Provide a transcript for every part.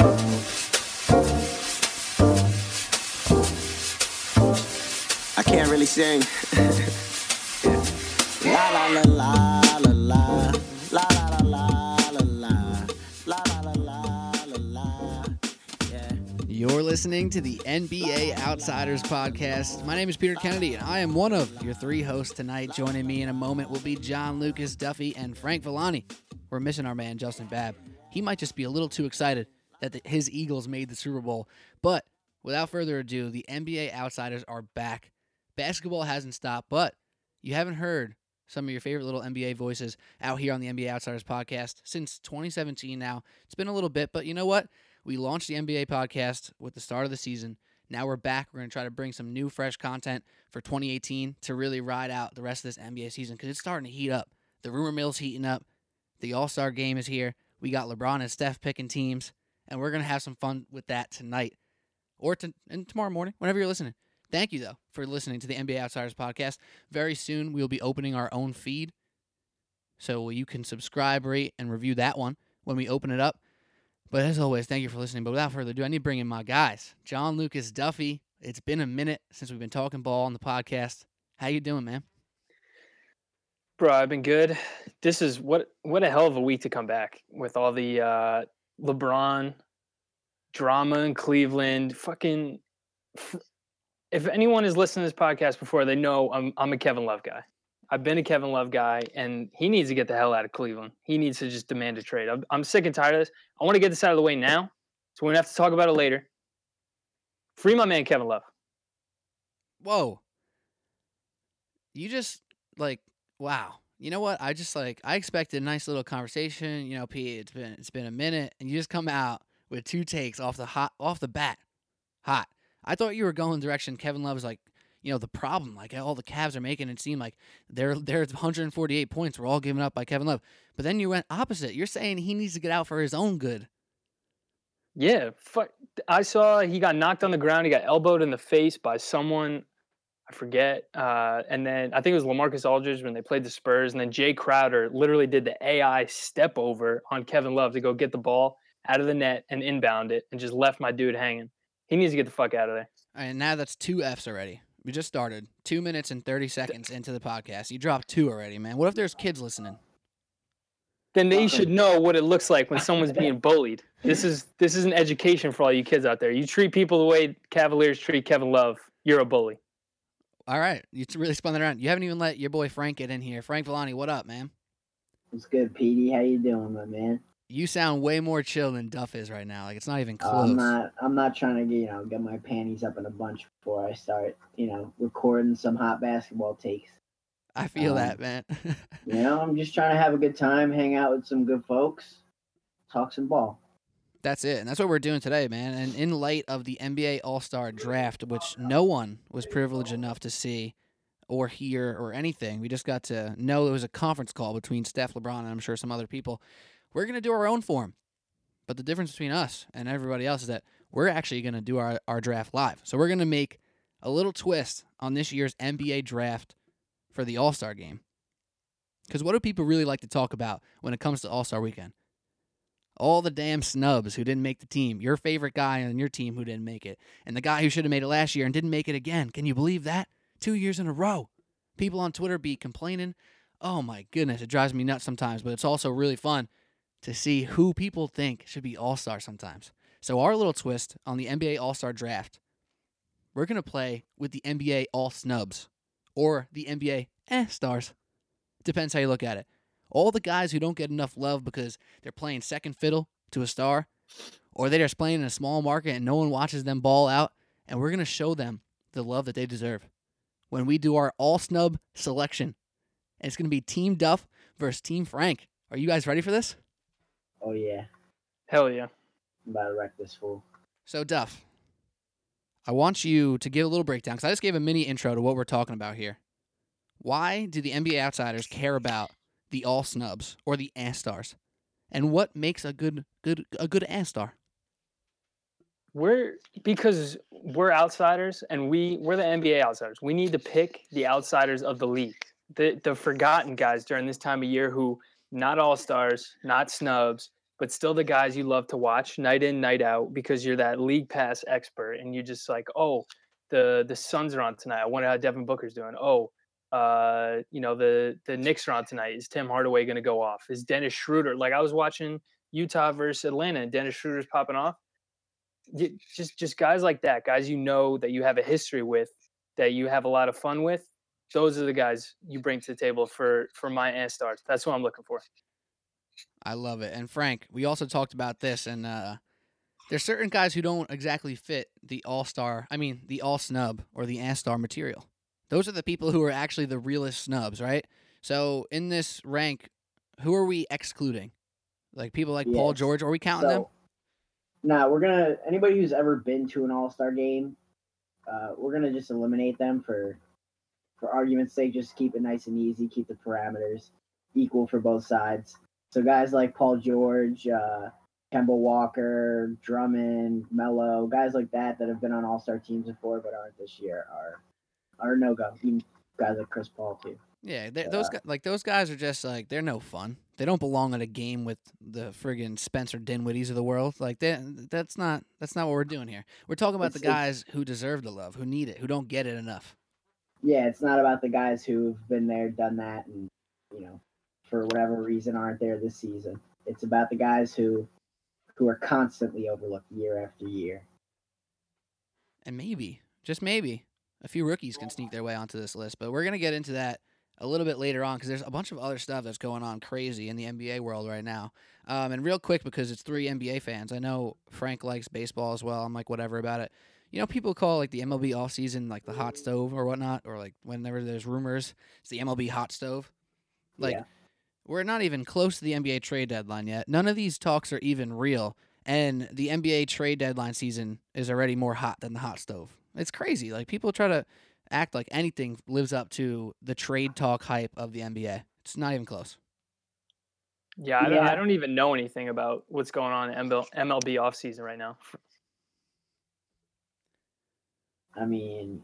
I can't really sing. La la la la la la la la la la la la la la la. Yeah. You're listening to the NBA Outsiders Podcast. My name is Peter Kennedy, and I am one of your three hosts tonight. Joining me in a moment will be John Lucas Duffy and Frank Villani. We're missing our man Justin Babb. He might just be a little too excited that his Eagles made the Super Bowl. But without further ado, the NBA Outsiders are back. Basketball hasn't stopped, but you haven't heard some of your favorite little NBA voices out here on the NBA Outsiders Podcast since 2017 now. It's been a little bit, but you know what? We launched the NBA podcast with the start of the season. Now we're back. We're going to try to bring some new, fresh content for 2018 to really ride out the rest of this NBA season because it's starting to heat up. The rumor mill's heating up. The All-Star game is here. We got LeBron and Steph picking teams, and we're going to have some fun with that tonight or and tomorrow morning, whenever you're listening. Thank you, though, for listening to the NBA Outsiders Podcast. Very soon, we'll be opening our own feed, so you can subscribe, rate, and review that one when we open it up. But as always, thank you for listening. But without further ado, I need to bring in my guys, John Lucas Duffy. It's been a minute since we've been talking ball on the podcast. How you doing, man? Bro, I've been good. This is what a hell of a week to come back with all the LeBron drama in Cleveland. If anyone has listened to this podcast before, they know I'm a Kevin Love guy. I've been a Kevin Love guy, and he needs to get the hell out of Cleveland. He needs to just demand a trade. I'm sick and tired of this. I want to get this out of the way now, so we're going to have to talk about it later. Free my man Kevin Love. Whoa. You just, like... Wow. You know what? I expected a nice little conversation. You know, Pete, it's been a minute, and you just come out with two takes off the bat. Hot. I thought you were going direction Kevin Love is like, you know, the problem. Like all the Cavs are making it seem like their 148 points were all given up by Kevin Love. But then you went opposite. You're saying he needs to get out for his own good. Yeah. Fuck. I saw he got knocked on the ground. He got elbowed in the face by someone. I forget. And then I think it was LaMarcus Aldridge when they played the Spurs. And then Jay Crowder literally did the AI step over on Kevin Love to go get the ball out of the net and inbound it and just left my dude hanging. He needs to get the fuck out of there. All right, now that's two Fs already. We just started 2 minutes and 30 seconds into the podcast. You dropped two already, man. What if there's kids listening? Then they should know what it looks like when someone's being bullied. This is an education for all you kids out there. You treat people the way Cavaliers treat Kevin Love, you're a bully. All right, you really spun that around. You haven't even let your boy Frank get in here. Frank Villani, what up, man? What's good, Petey? How you doing, my man? You sound way more chill than Duff is right now. Like, it's not even close. I'm not trying to get my panties up in a bunch before I start, recording some hot basketball takes. I feel that, man. I'm just trying to have a good time, hang out with some good folks, talk some ball. That's it, and that's what we're doing today, man. And in light of the NBA All-Star Draft, which no one was privileged enough to see or hear or anything, we just got to know it was a conference call between Steph, LeBron, and I'm sure some other people. We're going to do our own form, but the difference between us and everybody else is that we're actually going to do our draft live. So we're going to make a little twist on this year's NBA Draft for the All-Star Game. Because what do people really like to talk about when it comes to All-Star Weekend? All the damn snubs who didn't make the team. Your favorite guy on your team who didn't make it. And the guy who should have made it last year and didn't make it again. Can you believe that? 2 years in a row. People on Twitter be complaining. Oh my goodness, it drives me nuts sometimes. But it's also really fun to see who people think should be all-star sometimes. So our little twist on the NBA All-Star Draft. We're going to play with the NBA All-Snubs. Or the NBA Stars. Depends how you look at it. All the guys who don't get enough love because they're playing second fiddle to a star, or they're just playing in a small market and no one watches them ball out, and we're going to show them the love that they deserve when we do our all-snub selection. And it's going to be Team Duff versus Team Frank. Are you guys ready for this? Oh, yeah. Hell yeah. I'm about to wreck this fool. So, Duff, I want you to give a little breakdown, because I just gave a mini intro to what we're talking about here. Why do the NBA Outsiders care about the all snubs or the ass stars, and what makes a good ass star? Because we're outsiders, and we're the NBA outsiders. We need to pick the outsiders of the league, the forgotten guys during this time of year who not all stars, not snubs, but still the guys you love to watch night in, night out, because you're that league pass expert and you're just like, oh, the Suns are on tonight. I wonder how Devin Booker's doing. Oh, you know, the Knicks are on tonight. Is Tim Hardaway going to go off? Is Dennis Schroeder? Like, I was watching Utah versus Atlanta and Dennis Schroeder's popping off. Just guys like that, guys you know that you have a history with, that you have a lot of fun with. Those are the guys you bring to the table for my Stars. That's what I'm looking for. I love it. And Frank, we also talked about this, and there's certain guys who don't exactly fit the all-star, I mean the all-snub or the Star material. Those are the people who are actually the realest snubs, right? So in this rank, who are we excluding? Like people like Paul George, are we counting them? Nah, we're going to – anybody who's ever been to an all-star game, we're going to just eliminate them for argument's sake. Just keep it nice and easy. Keep the parameters equal for both sides. So guys like Paul George, Kemba Walker, Drummond, Melo, guys like that have been on all-star teams before but aren't this year are no-go. Even guys like Chris Paul, too. Yeah, those guys are just like, they're no fun. They don't belong at a game with the friggin' Spencer Dinwiddies of the world. Like that's not what we're doing here. We're talking about the guys who deserve the love, who need it, who don't get it enough. Yeah, it's not about the guys who've been there, done that, and you know, for whatever reason aren't there this season. It's about the guys who are constantly overlooked year after year. And maybe, just maybe, a few rookies can sneak their way onto this list, but we're gonna get into that a little bit later on, because there's a bunch of other stuff that's going on crazy in the NBA world right now. And real quick, because it's three NBA fans. I know Frank likes baseball as well. I'm like, whatever about it. You know, people call like the MLB offseason like the hot stove or whatnot, or like whenever there's rumors, it's the MLB hot stove. Like, we're not even close to the NBA trade deadline yet. None of these talks are even real. And the NBA trade deadline season is already more hot than the hot stove. It's crazy. Like, people try to act like anything lives up to the trade talk hype of the NBA. It's not even close. Yeah, I don't even know anything about what's going on in MLB offseason right now. I mean,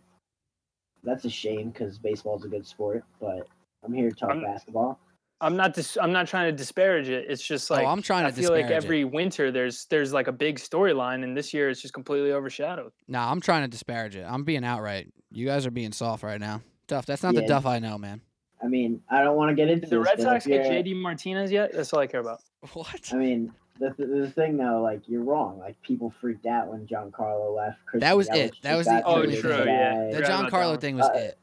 that's a shame because baseball's a good sport, but I'm here to talk basketball. I'm not trying to disparage it. It's just like I feel like every winter there's like a big storyline, and this year it's just completely overshadowed. Nah, I'm trying to disparage it. I'm being outright. You guys are being soft right now. Duff, that's not the Duff I know, man. I mean, I don't want to get into this. Did the Red Sox get JD Martinez yet? That's all I care about. What? I mean, the thing though, like you're wrong. Like people freaked out when Giancarlo left. That was it. That was the only thing. Yeah. The Giancarlo thing was it.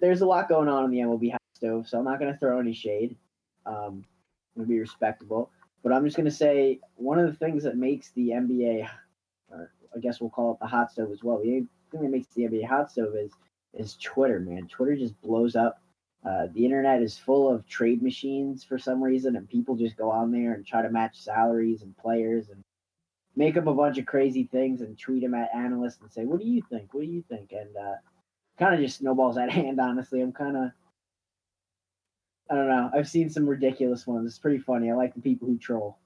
There's a lot going on in the MLB stove, so I'm not going to throw any shade. I'm going to be respectable. But I'm just going to say one of the things that makes the NBA, or I guess we'll call it the hot stove as well, the thing that makes the NBA hot stove is Twitter, man. Twitter just blows up. The internet is full of trade machines for some reason, and people just go on there and try to match salaries and players and make up a bunch of crazy things and tweet them at analysts and say, what do you think? What do you think? And kind of just snowballs at hand, honestly. I don't know. I've seen some ridiculous ones. It's pretty funny. I like the people who troll.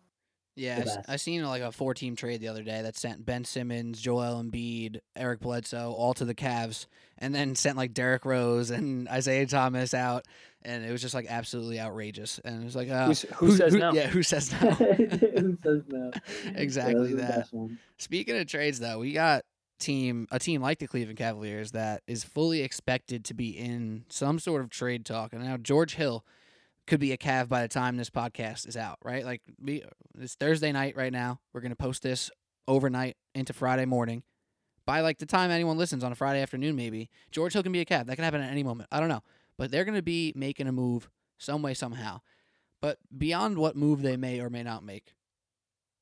Yeah, I seen like a 4-team trade the other day that sent Ben Simmons, Joel Embiid, Eric Bledsoe all to the Cavs, and then sent like Derrick Rose and Isaiah Thomas out, and it was just like absolutely outrageous. And it was like, who says no? Yeah, who says no? Who says no? Exactly that. Speaking of trades, though, we got a team like the Cleveland Cavaliers that is fully expected to be in some sort of trade talk. And now George Hill could be a Cav by the time this podcast is out, right? Like it's Thursday night right now. We're going to post this overnight into Friday morning. By like the time anyone listens on a Friday afternoon, maybe George Hill can be a Cav. That can happen at any moment. I don't know, but they're going to be making a move some way, somehow. But beyond what move they may or may not make,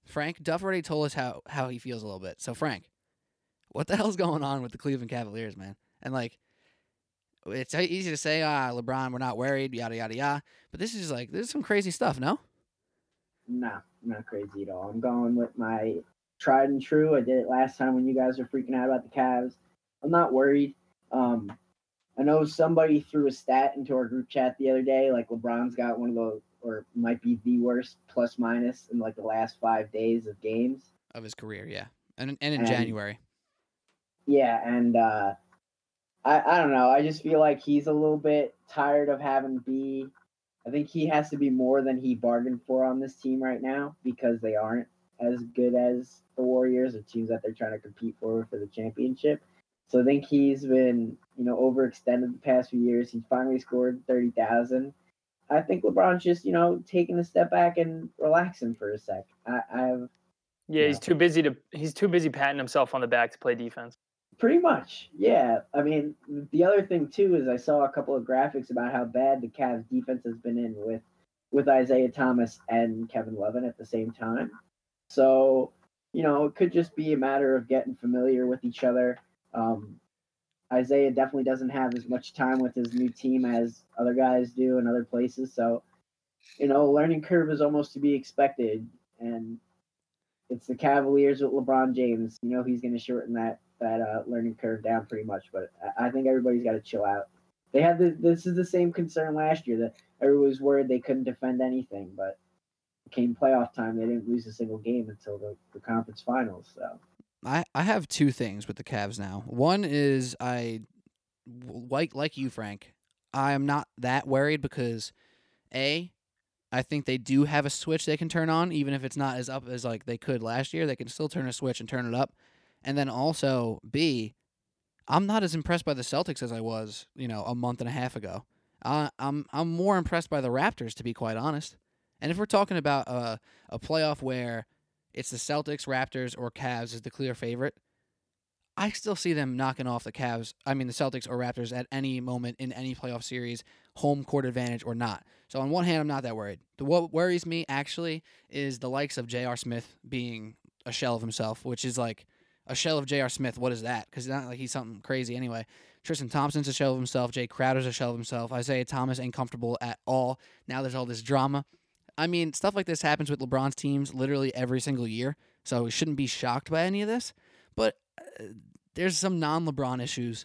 Frank, Duff already told us how he feels a little bit. So Frank, what the hell's going on with the Cleveland Cavaliers, man? And, like, it's easy to say, LeBron, we're not worried, yada, yada, yada. But this is, like, this is some crazy stuff, no? No, not crazy at all. I'm going with my tried and true. I did it last time when you guys were freaking out about the Cavs. I'm not worried. I know somebody threw a stat into our group chat the other day, like LeBron's got one of the, or might be the worst plus minus in, like, the last 5 days of games. Of his career, yeah. And in January. Yeah, and I don't know. I just feel like he's a little bit tired of having to be I think he has to be more than he bargained for on this team right now because they aren't as good as the Warriors or teams that they're trying to compete for the championship. So I think he's been, overextended the past few years. He's finally scored 30,000. I think LeBron's just, taking a step back and relaxing for a sec. He's too busy patting himself on the back to play defense. Pretty much, yeah. I mean, the other thing, too, is I saw a couple of graphics about how bad the Cavs defense has been in with Isaiah Thomas and Kevin Love at the same time. So, it could just be a matter of getting familiar with each other. Isaiah definitely doesn't have as much time with his new team as other guys do in other places. So, learning curve is almost to be expected. And it's the Cavaliers with LeBron James. He's going to shorten that learning curve down pretty much. But I think everybody's got to chill out. They had this is the same concern last year that everyone was worried they couldn't defend anything. But it came playoff time, they didn't lose a single game until the conference finals. So I have two things with the Cavs now. One is I like you, Frank. I am not that worried because I think they do have a switch they can turn on, even if it's not as up as like they could last year. They can still turn a switch and turn it up. And then also, B, I'm not as impressed by the Celtics as I was, a month and a half ago. I'm more impressed by the Raptors, to be quite honest. And if we're talking about a playoff where it's the Celtics, Raptors, or Cavs is the clear favorite, I still see them knocking off the Celtics or Raptors at any moment in any playoff series, home court advantage or not. So on one hand, I'm not that worried. What worries me, actually, is the likes of J.R. Smith being a shell of himself, which is like, a shell of J.R. Smith, what is that? Because it's not like he's something crazy anyway. Tristan Thompson's a shell of himself. Jay Crowder's a shell of himself. Isaiah Thomas ain't comfortable at all. Now there's all this drama. I mean, stuff like this happens with LeBron's teams literally every single year, so we shouldn't be shocked by any of this. But there's some non-LeBron issues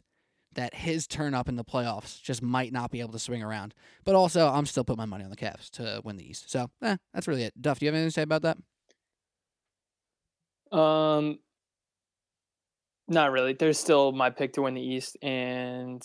that his turn up in the playoffs just might not be able to swing around. But also, I'm still putting my money on the Cavs to win the East. So, that's really it. Duff, do you have anything to say about that? Not really. There's still my pick to win the East. And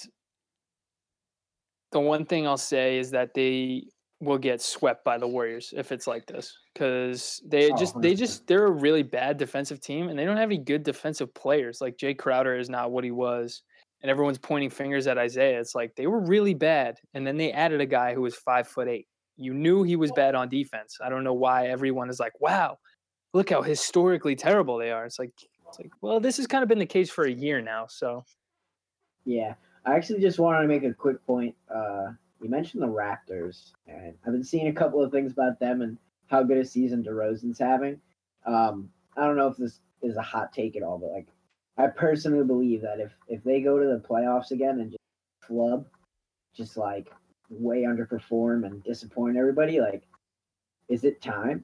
the one thing I'll say is that they will get swept by the Warriors if it's like this, because they're a really bad defensive team and they don't have any good defensive players. Like Jay Crowder is not what he was, and everyone's pointing fingers at Isaiah. It's like they were really bad. And then they added a guy who was 5'8". You knew he was bad on defense. I don't know why everyone is like, wow, look how historically terrible they are. It's like, well, this has kind of been the case for a year now, so. Yeah. I actually just wanted to make a quick point. You mentioned the Raptors, and I've been seeing a couple of things about them and how good a season DeRozan's having. I don't know if this is a hot take at all, but I personally believe that if they go to the playoffs again and just flub, just way underperform and disappoint everybody, is it time?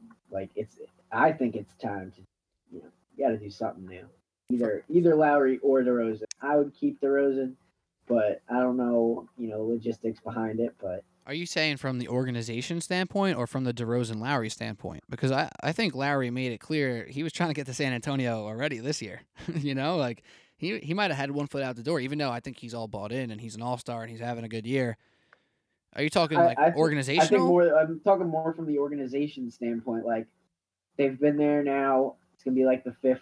I think it's time to, you got to do something new. Either Lowry or DeRozan. I would keep DeRozan, but I don't know, logistics behind it. But are you saying from the organization standpoint or from the DeRozan-Lowry standpoint? Because I think Lowry made it clear he was trying to get to San Antonio already this year. He might have had one foot out the door, even though I think he's all bought in and he's an all-star and he's having a good year. Are you talking organizational? I'm talking more from the organization standpoint. They've been there now. It's gonna be the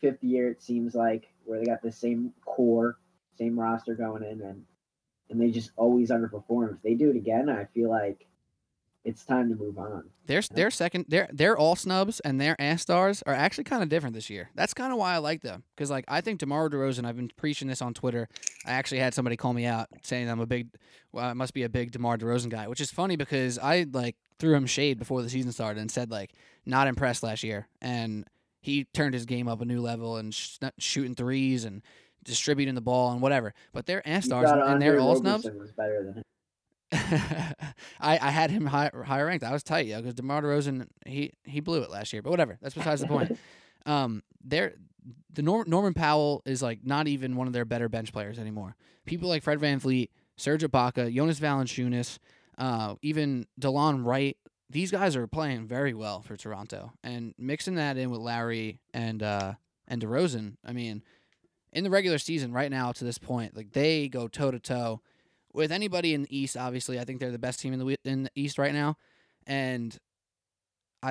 fifth year, it seems like, where they got the same core, same roster going in, and they just always underperform. If they do it again, I feel like it's time to move on. Their all snubs and their ass stars are actually kind of different this year. That's kind of why I like them, because I think DeMar DeRozan. I've been preaching this on Twitter. I actually had somebody call me out saying I must be a big DeMar DeRozan guy, which is funny because I threw him shade before the season started and said not impressed last year, and he turned his game up a new level and shooting threes and distributing the ball and whatever. But their ass stars and their all snubs. I had him higher ranked. I was tight, because DeMar DeRozan he blew it last year. But whatever, that's besides the point. Norman Powell is not even one of their better bench players anymore. People like Fred VanVleet, Serge Ibaka, Jonas Valanciunas. Even DeLon Wright, these guys are playing very well for Toronto. And mixing that in with Lowry and DeRozan, in the regular season right now to this point, they go toe-to-toe with anybody in the East, obviously. I think they're the best team in the East right now. And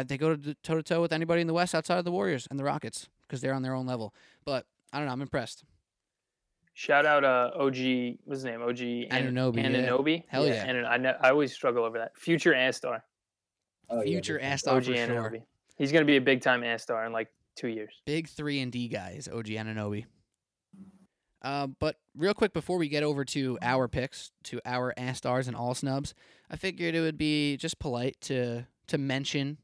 they go toe-to-toe with anybody in the West outside of the Warriors and the Rockets because they're on their own level. But, I don't know. I'm impressed. Shout out OG, what's his name? OG Anunoby. Yeah. Hell yeah. And I always struggle over that. Future All-Star. Oh, future All-Star for sure. He's going to be a big-time All-Star in like 2 years. Big 3-and-D guys, OG Anunoby. But real quick, before we get over to our picks, to our All-Stars and All-Snubs, I figured it would be just polite to mention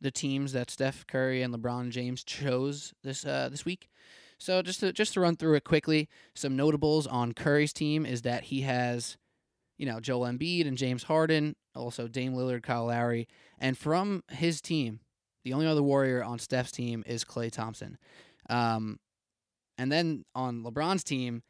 the teams that Steph Curry and LeBron James chose this week. So just to run through it quickly, some notables on Curry's team is that he has, Joel Embiid and James Harden, also Dame Lillard, Kyle Lowry, and from his team, the only other Warrior on Steph's team is Klay Thompson. And then on LeBron's team,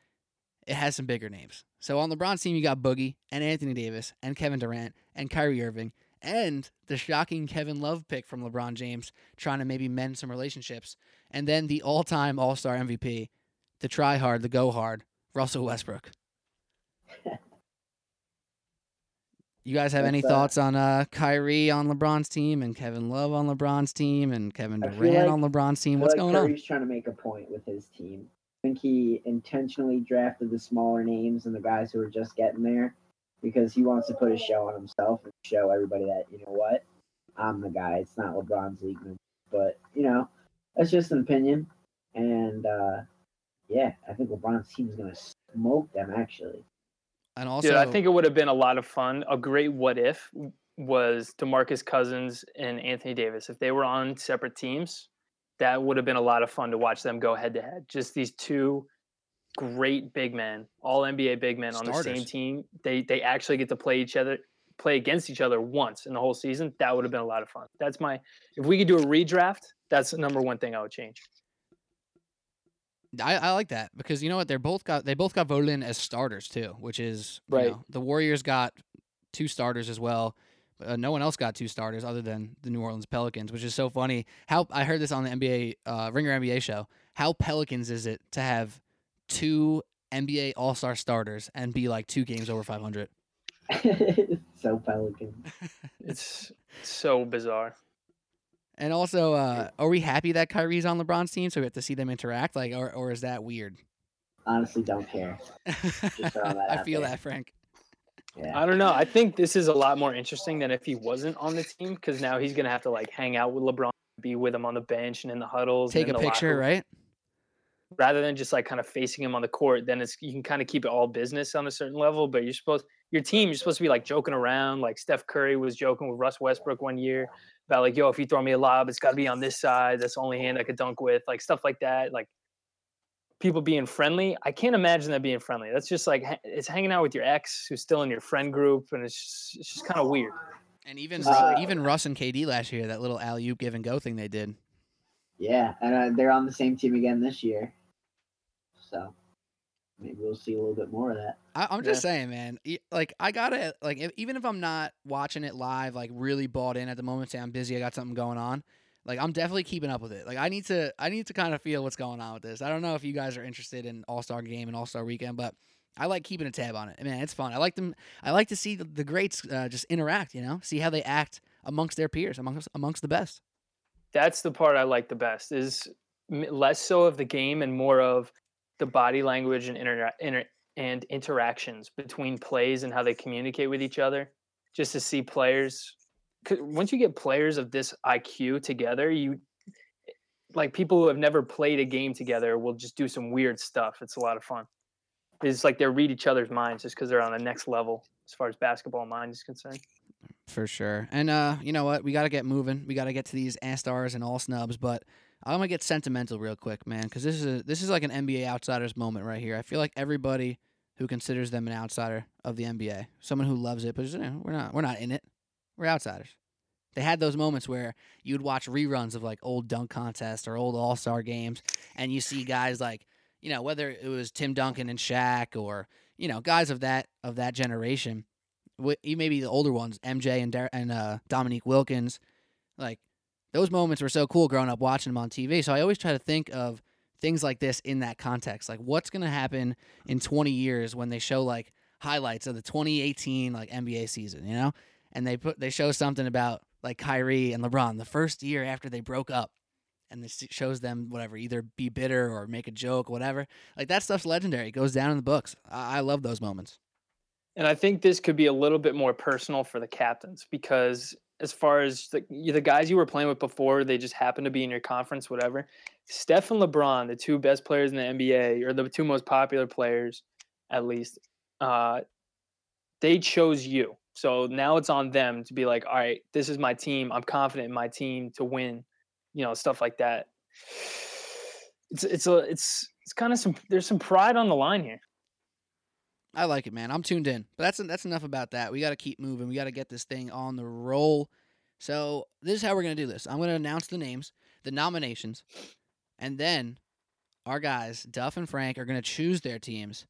it has some bigger names. So on LeBron's team, you got Boogie and Anthony Davis and Kevin Durant and Kyrie Irving and the shocking Kevin Love pick from LeBron James, trying to maybe mend some relationships. And then the all-time All-Star MVP, the try-hard, the go-hard, Russell Westbrook. You guys have any thoughts on Kyrie on LeBron's team and Kevin Love on LeBron's team and Kevin Durant on LeBron's team? What's going on? Curry's trying to make a point with his team. I think he intentionally drafted the smaller names and the guys who are just getting there because he wants to put a show on himself and show everybody that, you know what, I'm the guy. It's not LeBron's league. But, that's just an opinion. And, I think LeBron's team is going to smoke them, actually. And also, dude, I think it would have been a lot of fun. A great what if was DeMarcus Cousins and Anthony Davis. If they were on separate teams, that would have been a lot of fun to watch them go head-to-head. Just these two great big men, all NBA big men starters on the same team. They actually get to play against each other once in the whole season. That would have been a lot of fun. If we could do a redraft, that's the number one thing I would change. I like that because you know what, they both got voted in as starters too, which is right. The Warriors got two starters as well. No one else got two starters other than the New Orleans Pelicans, which is so funny. How I heard this on the NBA Ringer NBA show. How Pelicans is it to have two NBA All-Star starters and be like 2 games over 500? So Pelicans. It's so bizarre. And also, are we happy that Kyrie's on LeBron's team so we have to see them interact? Like, or is that weird? Honestly, don't care. Just I feel there. That, Frank. Yeah. I don't know. I think this is a lot more interesting than if he wasn't on the team because now he's going to have to, like, hang out with LeBron, be with him on the bench and in the huddles. Take and a picture, right? Rather than just, like, kind of facing him on the court, then you can kind of keep it all business on a certain level, but you're supposed to be, like, joking around. Like, Steph Curry was joking with Russ Westbrook 1 year. About like, yo, if you throw me a lob, it's got to be on this side. That's the only hand I could dunk with, like stuff like that. Like people being friendly. I can't imagine that being friendly. That's just like it's hanging out with your ex who's still in your friend group, and it's just kind of weird. And even Russ and KD last year, that little alley-oop give and go thing they did. Yeah, and they're on the same team again this year, so maybe we'll see a little bit more of that. I'm just saying, man, like I got to, like, even if I'm not watching it live, like really bought in at the moment, say I'm busy, I got something going on. Like I'm definitely keeping up with it. Like I need to kind of feel what's going on with this. I don't know if you guys are interested in All-Star Game and All-Star Weekend, but I like keeping a tab on it. Man, it's fun. I like them. I like to see the greats just interact, see how they act amongst their peers, amongst the best. That's the part I like the best is less so of the game and more of the body language and interactions between plays and how they communicate with each other, just to see players. Once you get players of this IQ together, people who have never played a game together will just do some weird stuff. It's a lot of fun. It's like they read each other's minds just because they're on the next level as far as basketball mind is concerned. For sure. And you know what? We got to get moving. We got to get to these All-Stars and All-Snubs, but I'm gonna get sentimental real quick, man, because this is like an NBA outsider's moment right here. I feel like everybody who considers them an outsider of the NBA, someone who loves it, but we're not in it. We're outsiders. They had those moments where you'd watch reruns of like old dunk contests or old All-Star games, and you see guys like whether it was Tim Duncan and Shaq or guys of that generation, maybe the older ones, MJ and Dominique Wilkins, like. Those moments were so cool growing up watching them on TV. So I always try to think of things like this in that context. Like, what's going to happen in 20 years when they show, like, highlights of the 2018 like NBA season, you know? And they show something about like Kyrie and LeBron the first year after they broke up, and this shows them whatever, either be bitter or make a joke, whatever. Like that stuff's legendary. It goes down in the books. I love those moments. And I think this could be a little bit more personal for the captains, because as far as the guys you were playing with before, they just happened to be in your conference, whatever. Steph and LeBron, the two best players in the NBA, or the two most popular players, at least, they chose you. So now it's on them to be like, all right, this is my team. I'm confident in my team to win, you know, stuff like that. It's kind of there's some pride on the line here. I like it, man. I'm tuned in. But that's enough about that. We got to keep moving. We got to get this thing on the roll. So this is how we're going to do this. I'm going to announce the names, the nominations, and then our guys, Duff and Frank, are going to choose their teams.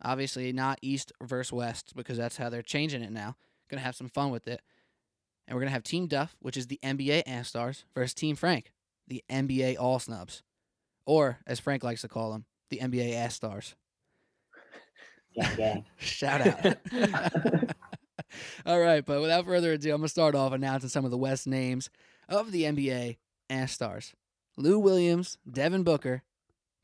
Obviously not East versus West, because that's how they're changing it now. Going to have some fun with it. And we're going to have Team Duff, which is the NBA All-Stars, versus Team Frank, the NBA All-Snubs. Or, as Frank likes to call them, the NBA Ass-Stars. Yeah. Shout out. All right, but without further ado, I'm going to start off announcing some of the West names of the NBA All-Stars. Lou Williams, Devin Booker,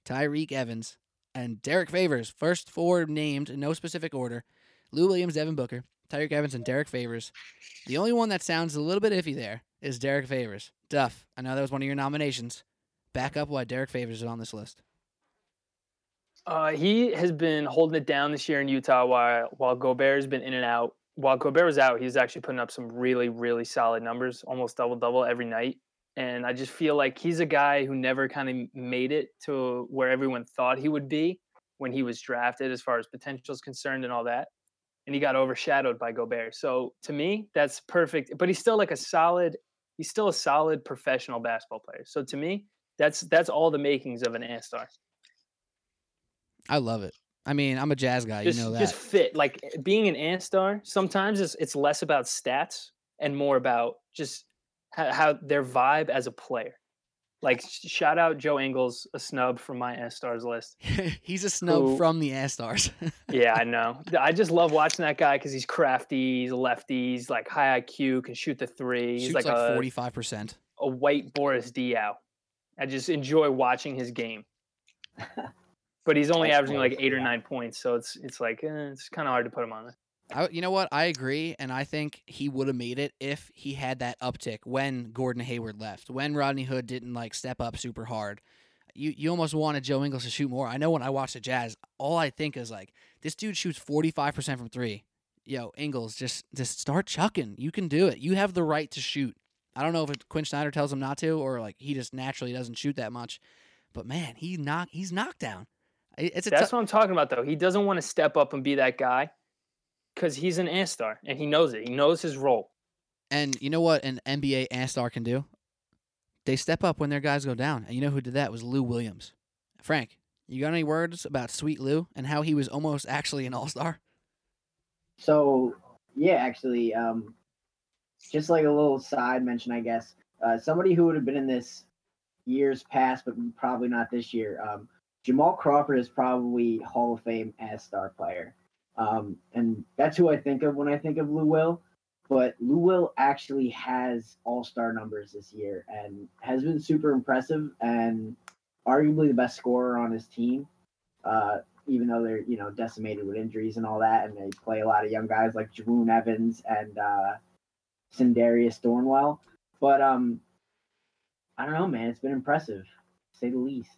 Tyreke Evans, and Derek Favors. First four named in no specific order. Lou Williams, Devin Booker, Tyreke Evans, and Derek Favors. The only one that sounds a little bit iffy there is Derek Favors. Duff, I know that was one of your nominations. Back up why Derek Favors is on this list. He has been holding it down this year in Utah while Gobert has been in and out. While Gobert was out, he was actually putting up some really, really solid numbers, almost double-double every night. And I just feel like he's a guy who never kind of made it to where everyone thought he would be when he was drafted as far as potential is concerned and all that. And he got overshadowed by Gobert. So to me, that's perfect. But he's still like a solid professional basketball player. So to me, that's all the makings of an All-Star. I love it. I mean, I'm a Jazz guy, you know that. Just fit. Like being an All-Star, sometimes it's less about stats and more about just how their vibe as a player. Like shout out Joe Ingles, a snub from my All-Stars list. He's a snub from the All-Stars. Yeah, I know. I just love watching that guy because he's crafty, he's lefty, he's like high IQ, can shoot the three. He's like 45%. A white Boris Diaw. I just enjoy watching his game. But he's only averaging like 8 or 9 points, so it's like it's kind of hard to put him on there. You know what? I agree, and I think he would have made it if he had that uptick when Gordon Hayward left, when Rodney Hood didn't like step up super hard. You almost wanted Joe Ingles to shoot more. I know when I watch the Jazz, all I think is like, this dude shoots 45% from three. Yo, Ingles, just start chucking. You can do it. You have the right to shoot. I don't know if Quinn Snyder tells him not to, or like he just naturally doesn't shoot that much. But man, he's knocked down. That's what I'm talking about, though. He doesn't want to step up and be that guy because he's an All-Star, and he knows it. He knows his role. And you know what an NBA All-Star can do? They step up when their guys go down. And you know who did that? It was Lou Williams. Frank, you got any words about Sweet Lou and how he was almost actually an All-Star? So, yeah, actually, just like a little side mention, I guess, somebody who would have been in this year's past but probably not this year, Jamal Crawford is probably Hall of Fame All-Star player. And that's who I think of when I think of Lou Will. But Lou Will actually has All-Star numbers this year and has been super impressive and arguably the best scorer on his team, even though they're, you know, decimated with injuries and all that. And they play a lot of young guys like Javoon Evans and Sendarius Thornwell. But I don't know, man. It's been impressive, to say the least.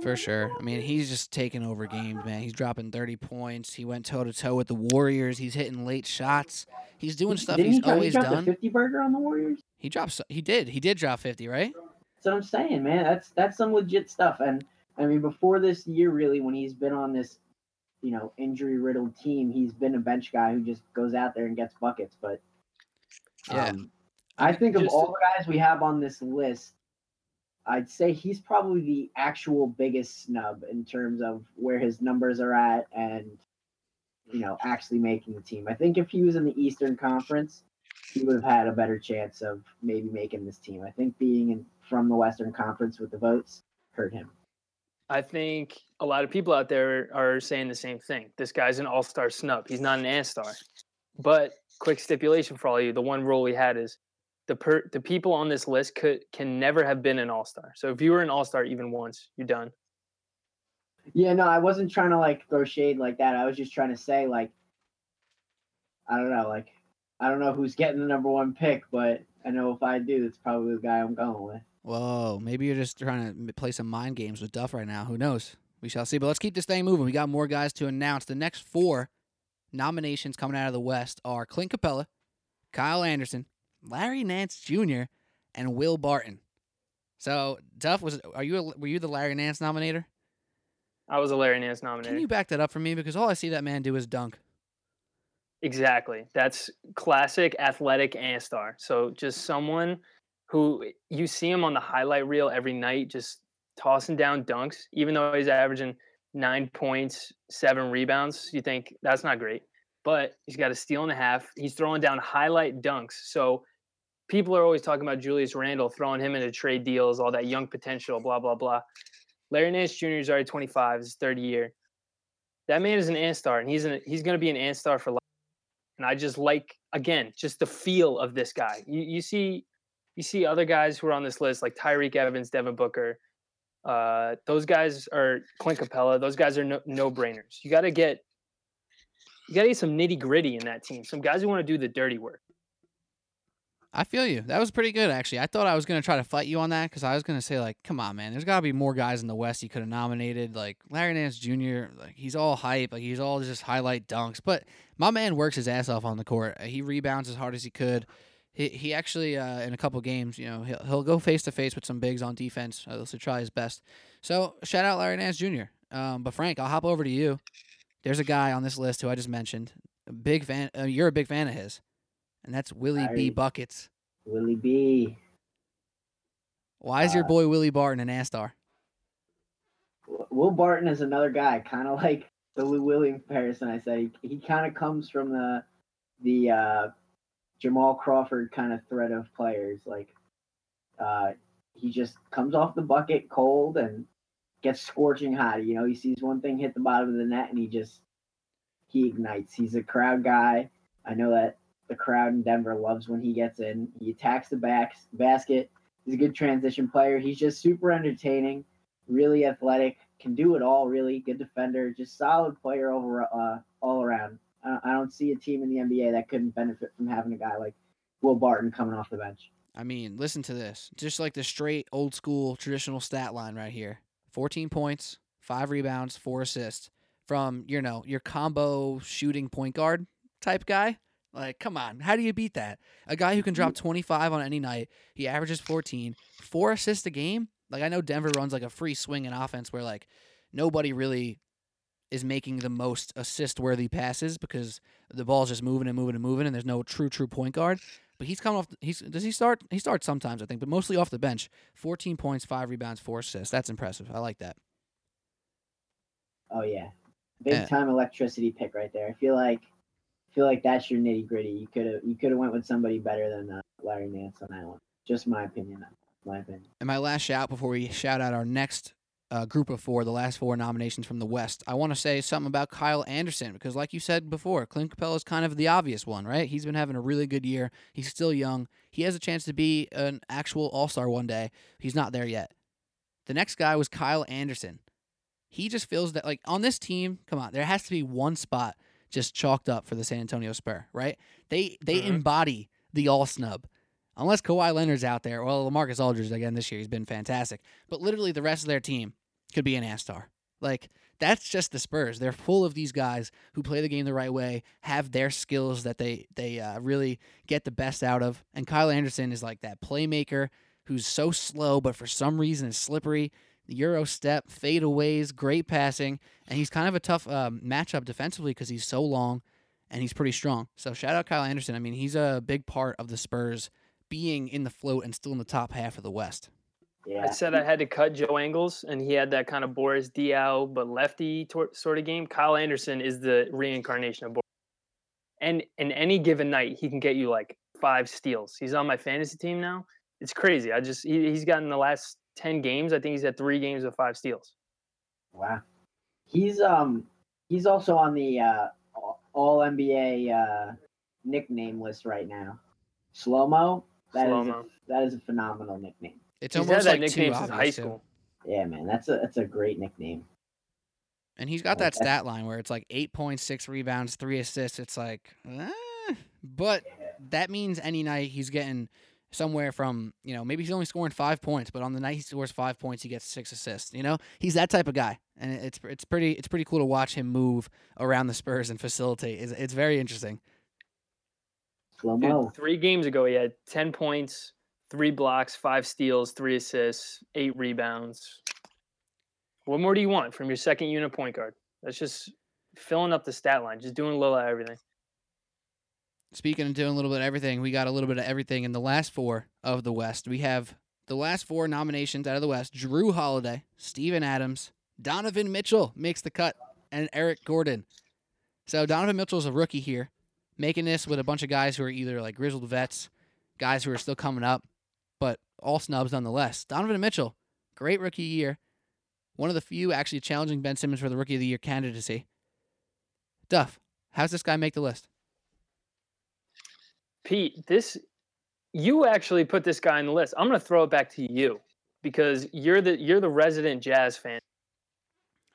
For sure. I mean, he's just taking over games, man. He's dropping 30 points. He went toe-to-toe with the Warriors. He's hitting late shots. He's doing stuff he's always done. Did he drop the 50-burger on the Warriors? He did drop 50, right? That's what I'm saying, man. That's some legit stuff. And, I mean, before this year, really, when he's been on this, you know, injury-riddled team, he's been a bench guy who just goes out there and gets buckets. But I think of all the guys we have on this list, I'd say he's probably the actual biggest snub in terms of where his numbers are at and, you know, actually making the team. I think if he was in the Eastern Conference, he would have had a better chance of maybe making this team. I think being from the Western Conference with the votes hurt him. I think a lot of people out there are saying the same thing. This guy's an all-star snub. He's not an all-star. But quick stipulation for all of you, the one rule we had is the people on this list can never have been an all-star. So if you were an all-star even once, you're done. Yeah, no, I wasn't trying to, like, throw shade like that. I was just trying to say, like, I don't know, like, I don't know who's getting the number one pick, but I know if I do, that's probably the guy I'm going with. Whoa, maybe you're just trying to play some mind games with Duff right now. Who knows? We shall see. But let's keep this thing moving. We got more guys to announce. The next four nominations coming out of the West are Clint Capella, Kyle Anderson, Larry Nance Jr., and Will Barton. So, Duff, were you the Larry Nance nominator? I was a Larry Nance nominator. Can you back that up for me? Because all I see that man do is dunk. Exactly. That's classic athletic all-star. So just someone who you see him on the highlight reel every night, just tossing down dunks, even though he's averaging 9 points, 7 rebounds. You think that's not great, but he's got a steal and a half. He's throwing down highlight dunks. So people are always talking about Julius Randle, throwing him into trade deals, all that young potential, blah, blah, blah. Larry Nance Jr. is already 25, his third year. That man is an all-star, and he's going to be an all-star for life. And I just like, again, just the feel of this guy. You see other guys who are on this list, like Tyreke Evans, Devin Booker. Those guys are Clint Capella. Those guys are no-brainers. You got to get some nitty-gritty in that team, some guys who want to do the dirty work. I feel you. That was pretty good, actually. I thought I was going to try to fight you on that because I was going to say, like, come on, man. There's got to be more guys in the West you could have nominated. Like, Larry Nance Jr., like, he's all hype. Like, he's all just highlight dunks. But my man works his ass off on the court. He rebounds as hard as he could. He actually, in a couple games, you know, he'll go face-to-face with some bigs on defense. He'll try his best. So, shout-out Larry Nance Jr. But, Frank, I'll hop over to you. There's a guy on this list who I just mentioned. You're a big fan of his. And that's Willie B. Buckets. Willie B. Why is your boy Willie Barton an all-star? Will Barton is another guy, kind of like the Lou Williams comparison I say. He kind of comes from the Jamal Crawford kind of thread of players. Like, he just comes off the bucket cold and gets scorching hot. You know, he sees one thing hit the bottom of the net and he ignites. He's a crowd guy. I know that. The crowd in Denver loves when he gets in. He attacks the basket. He's a good transition player. He's just super entertaining, really athletic, can do it all, really. Good defender, just solid player all around. I don't see a team in the NBA that couldn't benefit from having a guy like Will Barton coming off the bench. I mean, listen to this. Just like the straight, old-school, traditional stat line right here. 14 points, 5 rebounds, 4 assists from, you know, your combo shooting point guard type guy. Like, come on. How do you beat that? A guy who can drop 25 on any night. He averages 14. 4 assists a game. Like, I know Denver runs, like, a free swing in offense where, like, nobody really is making the most assist-worthy passes because the ball's just moving and moving and moving, and there's no true point guard. But he's coming off – does he start? He starts sometimes, I think, but mostly off the bench. 14 points, 5 rebounds, 4 assists. That's impressive. I like that. Oh, yeah. Big-time electricity pick right there. I feel like that's your nitty-gritty. You could have went with somebody better than Larry Nance on that one. Just my opinion. And my last shout before we shout out our next group of four, the last four nominations from the West, I want to say something about Kyle Anderson because, like you said before, Clint Capella is kind of the obvious one, right? He's been having a really good year. He's still young. He has a chance to be an actual all-star one day. He's not there yet. The next guy was Kyle Anderson. He just feels that, like, on this team, come on, there has to be one spot just chalked up for the San Antonio Spurs, right? They embody the all-snub. Unless Kawhi Leonard's out there. Well, LaMarcus Aldridge, again, this year, he's been fantastic. But literally the rest of their team could be an all-star. Like, that's just the Spurs. They're full of these guys who play the game the right way, have their skills that they really get the best out of. And Kyle Anderson is like that playmaker who's so slow, but for some reason is slippery. Euro step, fadeaways, great passing, and he's kind of a tough matchup defensively because he's so long and he's pretty strong. So shout out Kyle Anderson. I mean, he's a big part of the Spurs being in the float and still in the top half of the West. Yeah. I said I had to cut Joe Ingles, and he had that kind of Boris Diaw but lefty sort of game. Kyle Anderson is the reincarnation of Boris. And in any given night, he can get you like 5 steals. He's on my fantasy team now. It's crazy. He's gotten the last 10 games. I think he's had 3 games with 5 steals. Wow. He's also on the All NBA nickname list right now. Slow-mo. That is a phenomenal nickname. It's almost like nickname since high school. Yeah, man, that's a great nickname. And he's got that stat line where it's like 8.6 rebounds, 3 assists. It's like, but that means any night he's getting somewhere from, you know, maybe he's only scoring 5 points, but on the night he scores 5 points, he gets 6 assists. You know, he's that type of guy, and it's pretty cool to watch him move around the Spurs and facilitate. It's very interesting. Dude, 3 games ago, he had 10 points, 3 blocks, 5 steals, 3 assists, 8 rebounds. What more do you want from your second unit point guard? That's just filling up the stat line, just doing a little of everything. Speaking of doing a little bit of everything, we got a little bit of everything in the last 4 of the West. We have the last 4 nominations out of the West. Jrue Holiday, Steven Adams, Donovan Mitchell makes the cut, and Eric Gordon. So Donovan Mitchell's a rookie here, making this with a bunch of guys who are either like grizzled vets, guys who are still coming up, but all snubs nonetheless. Donovan Mitchell, great rookie year. One of the few actually challenging Ben Simmons for the Rookie of the Year candidacy. Duff, how's this guy make the list? Pete, you actually put this guy on the list. I'm going to throw it back to you because you're the resident Jazz fan.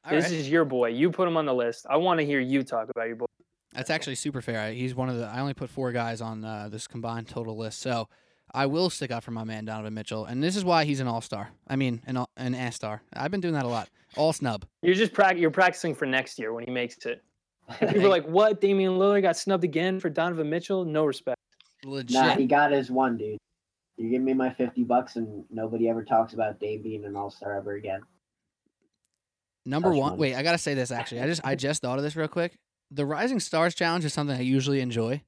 This is your boy. You put him on the list. I want to hear you talk about your boy. That's actually super fair. He's one of the. I only put 4 guys on this combined total list, so I will stick up for my man Donovan Mitchell, and this is why he's an all-star. I mean, an A-star. I've been doing that a lot. All snub. You're just you're practicing for next year when he makes it. People are like, "What? Damian Lillard got snubbed again for Donovan Mitchell? No respect." Legit. Nah, he got his one, dude. You give me my $50, and nobody ever talks about Dame being an all-star ever again. Number one. Wait, I gotta say this actually. I just thought of this real quick. The Rising Stars Challenge is something I usually enjoy.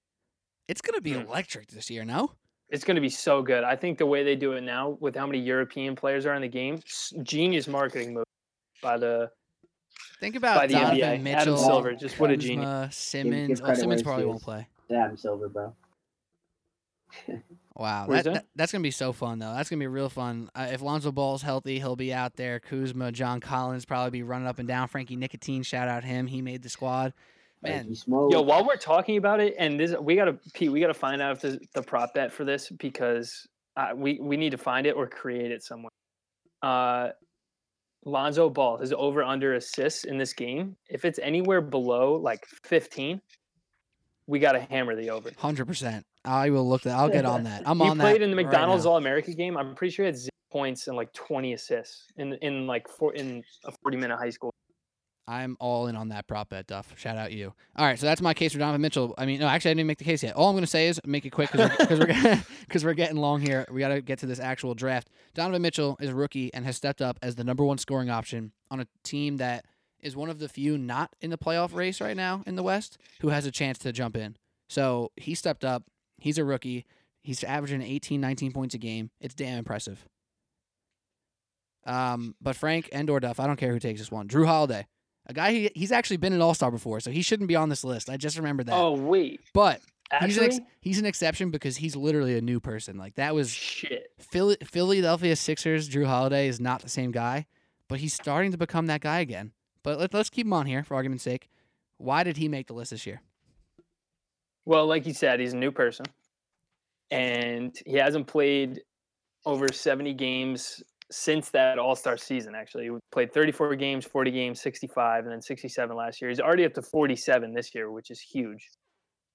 It's going to be electric this year, no? It's going to be so good. I think the way they do it now with how many European players are in the game, genius marketing move by the Think about by the Donovan NBA. Mitchell, Adam Silver, just Kuzma, what a genius. Simmons. Oh, Simmons probably won't play. Adam Silver, bro. Wow. That's going to be so fun, though. That's going to be real fun. If Lonzo Ball's healthy, he'll be out there. Kuzma, John Collins probably be running up and down. Frankie Nicotine, shout out him. He made the squad. Man, yo! While we're talking about it, and this, we gotta find out if the prop bet for this because we need to find it or create it somewhere. Lonzo Ball is over under assists in this game. If it's anywhere below like 15, we gotta hammer the over. 100%. I will look that. I'll get on that. I'm on that. He played in the McDonald's All America game. I'm pretty sure he had 0 points and like 20 assists in a 40-minute high school. I'm all in on that prop bet, Duff. Shout out you. All right, so that's my case for Donovan Mitchell. I mean, no, actually, I didn't make the case yet. All I'm going to say is make it quick because we're getting long here. We got to get to this actual draft. Donovan Mitchell is a rookie and has stepped up as the number one scoring option on a team that is one of the few not in the playoff race right now in the West who has a chance to jump in. So he stepped up. He's a rookie. He's averaging 18, 19 points a game. It's damn impressive. But Frank and or Duff, I don't care who takes this one. Jrue Holiday. A guy, he's actually been an all-star before, so he shouldn't be on this list. I just remembered that. Oh, wait. But he's an exception because he's literally a new person. Like, that was... Shit. Philadelphia Sixers, Jrue Holiday is not the same guy, but he's starting to become that guy again. But let's keep him on here, for argument's sake. Why did he make the list this year? Well, like you said, he's a new person. And he hasn't played over 70 games... since that all-star season, actually. He played 34 games, 40 games, 65, and then 67 last year. He's already up to 47 this year, which is huge.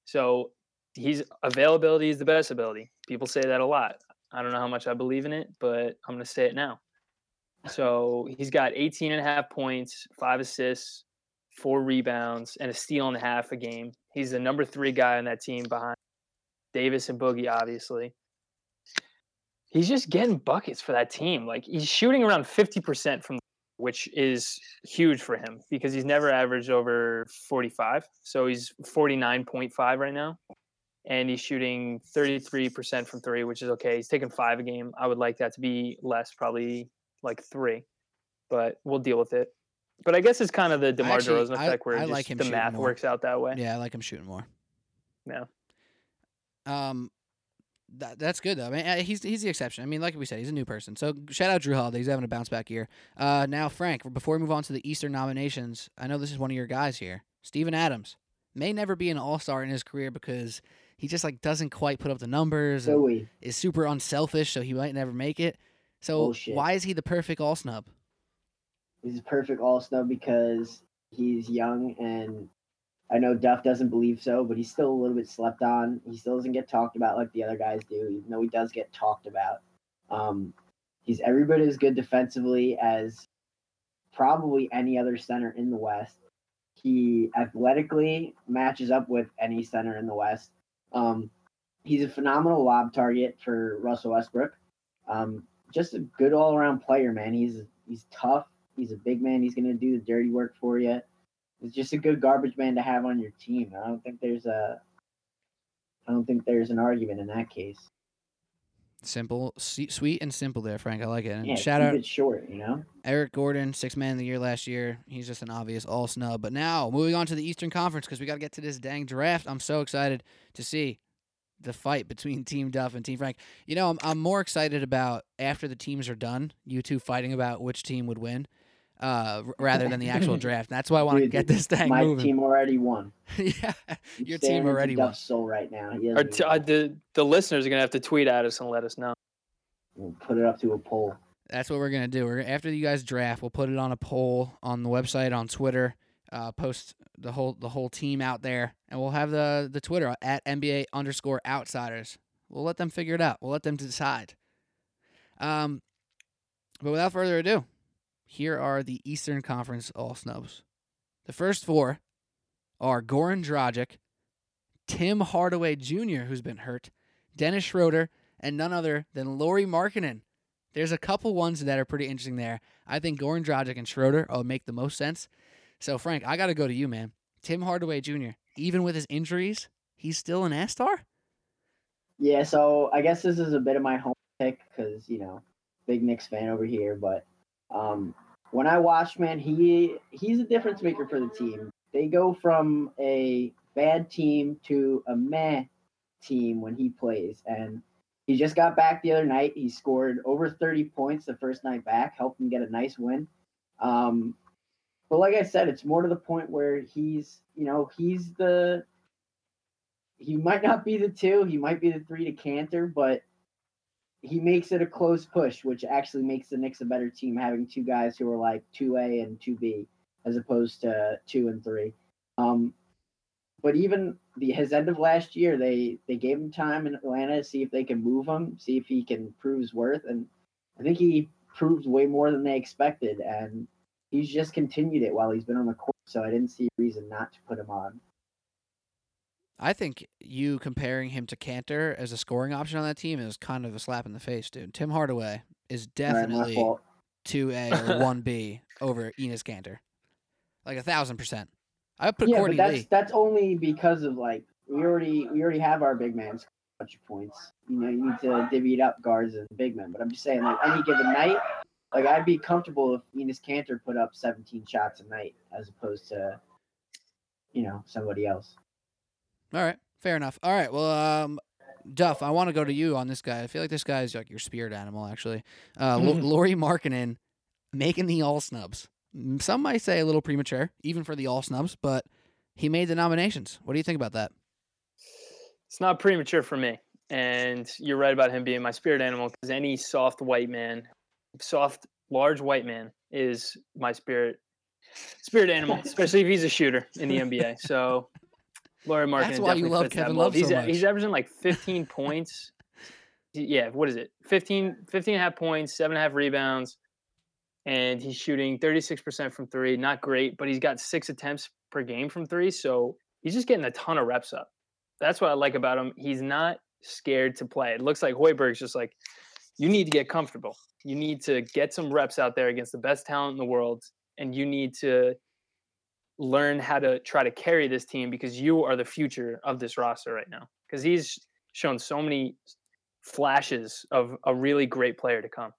So his availability is the best ability. People say that a lot. I don't know how much I believe in it, but I'm going to say it now. So he's got 18.5 points, 5 assists, 4 rebounds, and a steal and a half a game. He's the number 3 guy on that team behind Davis and Boogie, obviously. He's just getting buckets for that team. Like, he's shooting around 50% from, which is huge for him because he's never averaged over 45. So he's 49.5 right now, and he's shooting 33% from 3, which is okay. He's taking 5 a game. I would like that to be less, probably like 3, but we'll deal with it. But I guess it's kind of the DeMar DeRozan effect where like the math works out that way. Yeah, I like him shooting more. Yeah. That's good, though. I mean, he's the exception. I mean, like we said, he's a new person. So, shout out Drew Holiday. He's having a bounce-back year. Now, Frank, before we move on to the Eastern nominations, I know this is one of your guys here. Steven Adams may never be an all-star in his career because he just, like, doesn't quite put up the numbers and is super unselfish, so he might never make it. So, Why is he the perfect all-snub? He's a perfect all-snub because he's young, and I know Duff doesn't believe so, but he's still a little bit slept on. He still doesn't get talked about like the other guys do, even though he does get talked about. He's every bit as good defensively as probably any other center in the West. He athletically matches up with any center in the West. He's a phenomenal lob target for Russell Westbrook. Just a good all-around player, man. He's tough. He's a big man. He's going to do the dirty work for you. He's just a good garbage man to have on your team. I don't think there's an argument in that case. Simple, sweet, and simple there, Frank. I like it. And yeah, shout out, keep it short, you know. Eric Gordon, 6th man of the year last year. He's just an obvious all snub. But now moving on to the Eastern Conference because we got to get to this dang draft. I'm so excited to see the fight between Team Duff and Team Frank. You know, I'm more excited about after the teams are done, you two fighting about which team would win rather than the actual draft. That's why I want to get this thing moving. My team already won. Yeah, your team already won. Duff's soul right now. The listeners are going to have to tweet at us and let us know. We'll put it up to a poll. That's what we're going to do. After you guys draft, we'll put it on a poll on the website, on Twitter. Post the whole team out there, and we'll have the Twitter at NBA_outsiders. We'll let them figure it out. We'll let them decide. But without further ado, here are the Eastern Conference all snubs. The first four are Goran Dragic, Tim Hardaway Jr., who's been hurt, Dennis Schroeder, and none other than Lauri Markkanen. There's a couple ones that are pretty interesting there. I think Goran Dragic and Schroeder make the most sense. So, Frank, I got to go to you, man. Tim Hardaway Jr., even with his injuries, he's still an A-star? Yeah, so I guess this is a bit of my home pick because, you know, big Knicks fan over here. But when I watched, man, he's a difference maker for the team. They go from a bad team to a meh team when he plays. And he just got back the other night. He scored over 30 points the first night back, helped him get a nice win. But like I said, it's more to the point where he might not be the two, he might be the three to Cantor, but he makes it a close push, which actually makes the Knicks a better team, having two guys who are like 2A and 2B as opposed to 2 and 3. But even his end of last year, they gave him time in Atlanta to see if they can move him, see if he can prove his worth. And I think he proved way more than they expected. And he's just continued it while he's been on the court, so I didn't see a reason not to put him on. I think you comparing him to Cantor as a scoring option on that team is kind of a slap in the face, dude. Tim Hardaway is definitely 2A or 1B over Enes Kanter. Like 1,000%. I would put Courtney Lee. That's only because of like we already have our big man score a bunch of points. You know, you need to divvy it up guards and big men. But I'm just saying, like any given night. Like, I'd be comfortable if Enes Kanter put up 17 shots a night as opposed to, you know, somebody else. All right. Fair enough. All right. Well, Duff, I want to go to you on this guy. I feel like this guy is like your spirit animal, actually. Lauri Markkanen making the all-snubs. Some might say a little premature, even for the all-snubs, but he made the nominations. What do you think about that? It's not premature for me. And you're right about him being my spirit animal because any large white man is my spirit animal, especially if he's a shooter in the NBA. So, Lauri Markkanen. That's why you love Kevin Love so much. He's averaging like 15 points. Yeah, what is it? 15.5 points, 7.5 rebounds, and he's shooting 36% from three. Not great, but he's got 6 attempts per game from three, so he's just getting a ton of reps up. That's what I like about him. He's not scared to play. It looks like Hoiberg's just like, you need to get comfortable. You need to get some reps out there against the best talent in the world, and you need to learn how to try to carry this team because you are the future of this roster right now. Because he's shown so many flashes of a really great player to come.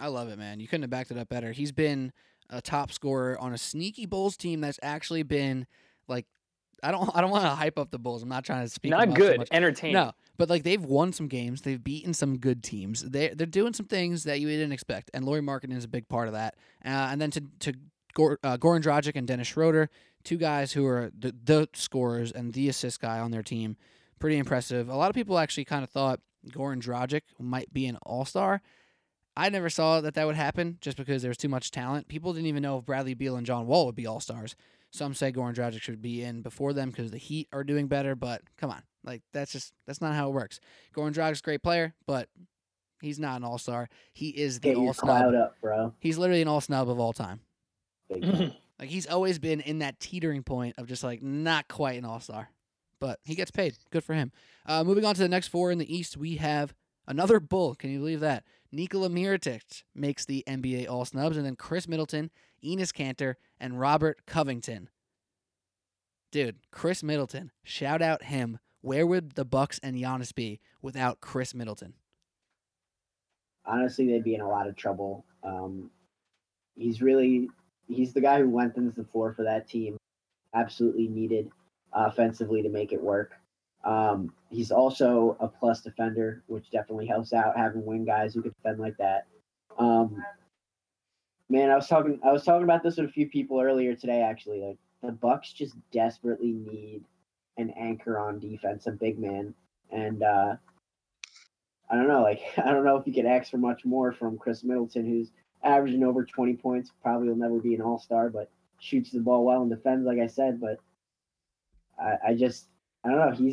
I love it, man. You couldn't have backed it up better. He's been a top scorer on a sneaky Bulls team that's actually been like I don't want to hype up the Bulls. I'm not trying to speak. Not good. So much. Entertaining. No, but like they've won some games. They've beaten some good teams. They're doing some things that you didn't expect, and Lauri Markkanen is a big part of that. And then to Goran Dragic and Dennis Schroeder, two guys who are the scorers and the assist guy on their team. Pretty impressive. A lot of people actually kind of thought Goran Dragic might be an all-star. I never saw that would happen just because there was too much talent. People didn't even know if Bradley Beal and John Wall would be all-stars. Some say Goran Dragic should be in before them because the Heat are doing better, but come on. Like, that's not how it works. Goran Dragic's a great player, but he's not an all-star. He is the all-snub. Up, bro. He's literally an all-snub of all time. Like, he's always been in that teetering point of just, like, not quite an all-star. But he gets paid. Good for him. Moving on to the next four in the East, we have another Bull. Can you believe that? Nikola Mirotic makes the NBA All-Snubs, and then Chris Middleton, Enes Kanter, and Robert Covington. Dude, Chris Middleton. Shout out him. Where would the Bucks and Giannis be without Chris Middleton? Honestly, they'd be in a lot of trouble. He's the guy who lengthens the floor for that team. Absolutely needed offensively to make it work. He's also a plus defender, which definitely helps out having wing guys who can defend like that. Man, I was talking about this with a few people earlier today, actually. Like, the Bucks just desperately need an anchor on defense, a big man. And I don't know if you could ask for much more from Chris Middleton, who's averaging over 20 points, probably will never be an all-star, but shoots the ball well and defends, like I said. But I don't know.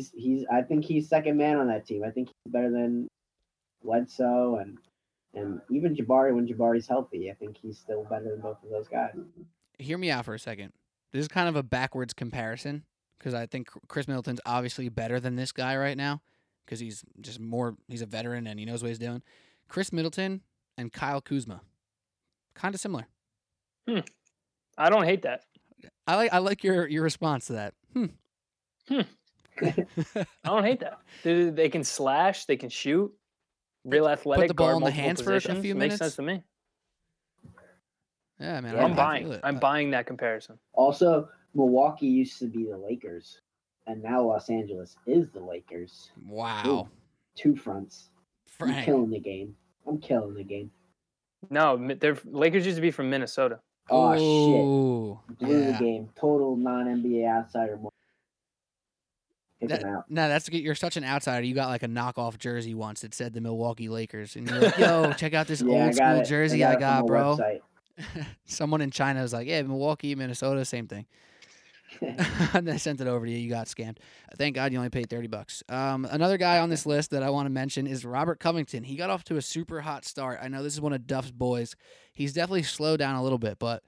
I think he's second man on that team. I think he's better than Bledsoe and even Jabari when Jabari's healthy. I think he's still better than both of those guys. Hear me out for a second. This is kind of a backwards comparison because I think Chris Middleton's obviously better than this guy right now because he's a veteran and he knows what he's doing. Chris Middleton and Kyle Kuzma, kind of similar. I don't hate that. I like your response to that. I don't hate that. They can slash, they can shoot, real athletic. Put the ball in the hands for a few minutes. Makes sense to me. Yeah, man. Yeah, I'm buying that comparison. Also, Milwaukee used to be the Lakers, and now Los Angeles is the Lakers. Wow. Two fronts. Frank. I'm killing the game. No, the Lakers used to be from Minnesota. Oh, shit. Blew the game. Total non-NBA outsider. You're such an outsider. You got like a knockoff jersey once that said the Milwaukee Lakers, and you're like, "Yo, check out this old school jersey I got bro." Someone in China was like, "Yeah, Milwaukee, Minnesota, same thing." And they sent it over to you. You got scammed. Thank God you only paid $30. Another guy on this list that I want to mention is Robert Covington. He got off to a super hot start. I know this is one of Duff's boys. He's definitely slowed down a little bit, but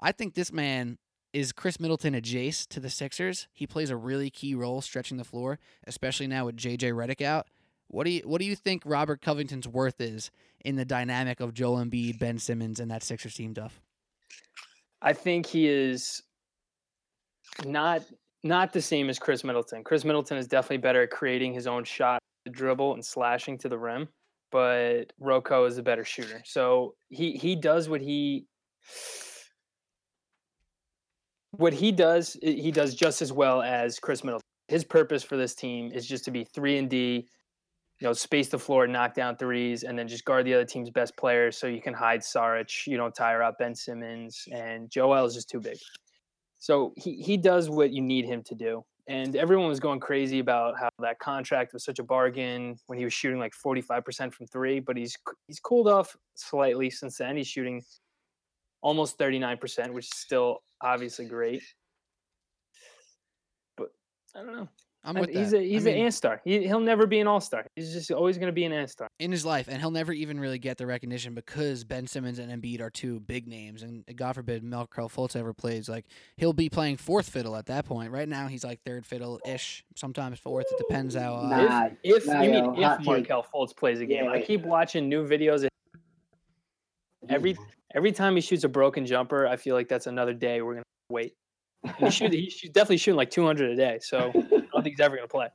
I think this man is Chris Middleton adjacent to the Sixers. He plays a really key role stretching the floor, especially now with JJ Redick out. What do you think Robert Covington's worth is in the dynamic of Joel Embiid, Ben Simmons, and that Sixers team, Duff? I think he is not the same as Chris Middleton. Chris Middleton is definitely better at creating his own shot, the dribble, and slashing to the rim, but Rocco is a better shooter. So he does what he does just as well as Chris Middleton. His purpose for this team is just to be 3-and-D, space the floor, knock down threes, and then just guard the other team's best players so you can hide Saric, you don't tire out Ben Simmons, and Joel is just too big. So he does what you need him to do. And everyone was going crazy about how that contract was such a bargain when he was shooting like 45% from three, but he's cooled off slightly since then. He's shooting almost 39%, which is still obviously great. But I don't know. I'm with that. He's an All-Star. He'll never be an All-Star. He's just always going to be an All-Star. In his life, and he'll never even really get the recognition because Ben Simmons and Embiid are two big names, and God forbid Markelle Fultz ever plays. Like, he'll be playing fourth fiddle at that point. Right now, he's like third fiddle-ish, sometimes fourth. It depends how... If Markelle Fultz plays a game. Yeah, I keep watching new videos. Every time he shoots a broken jumper, I feel like that's another day we're going to wait. He's definitely shooting like 200 a day, so I don't think he's ever going to play.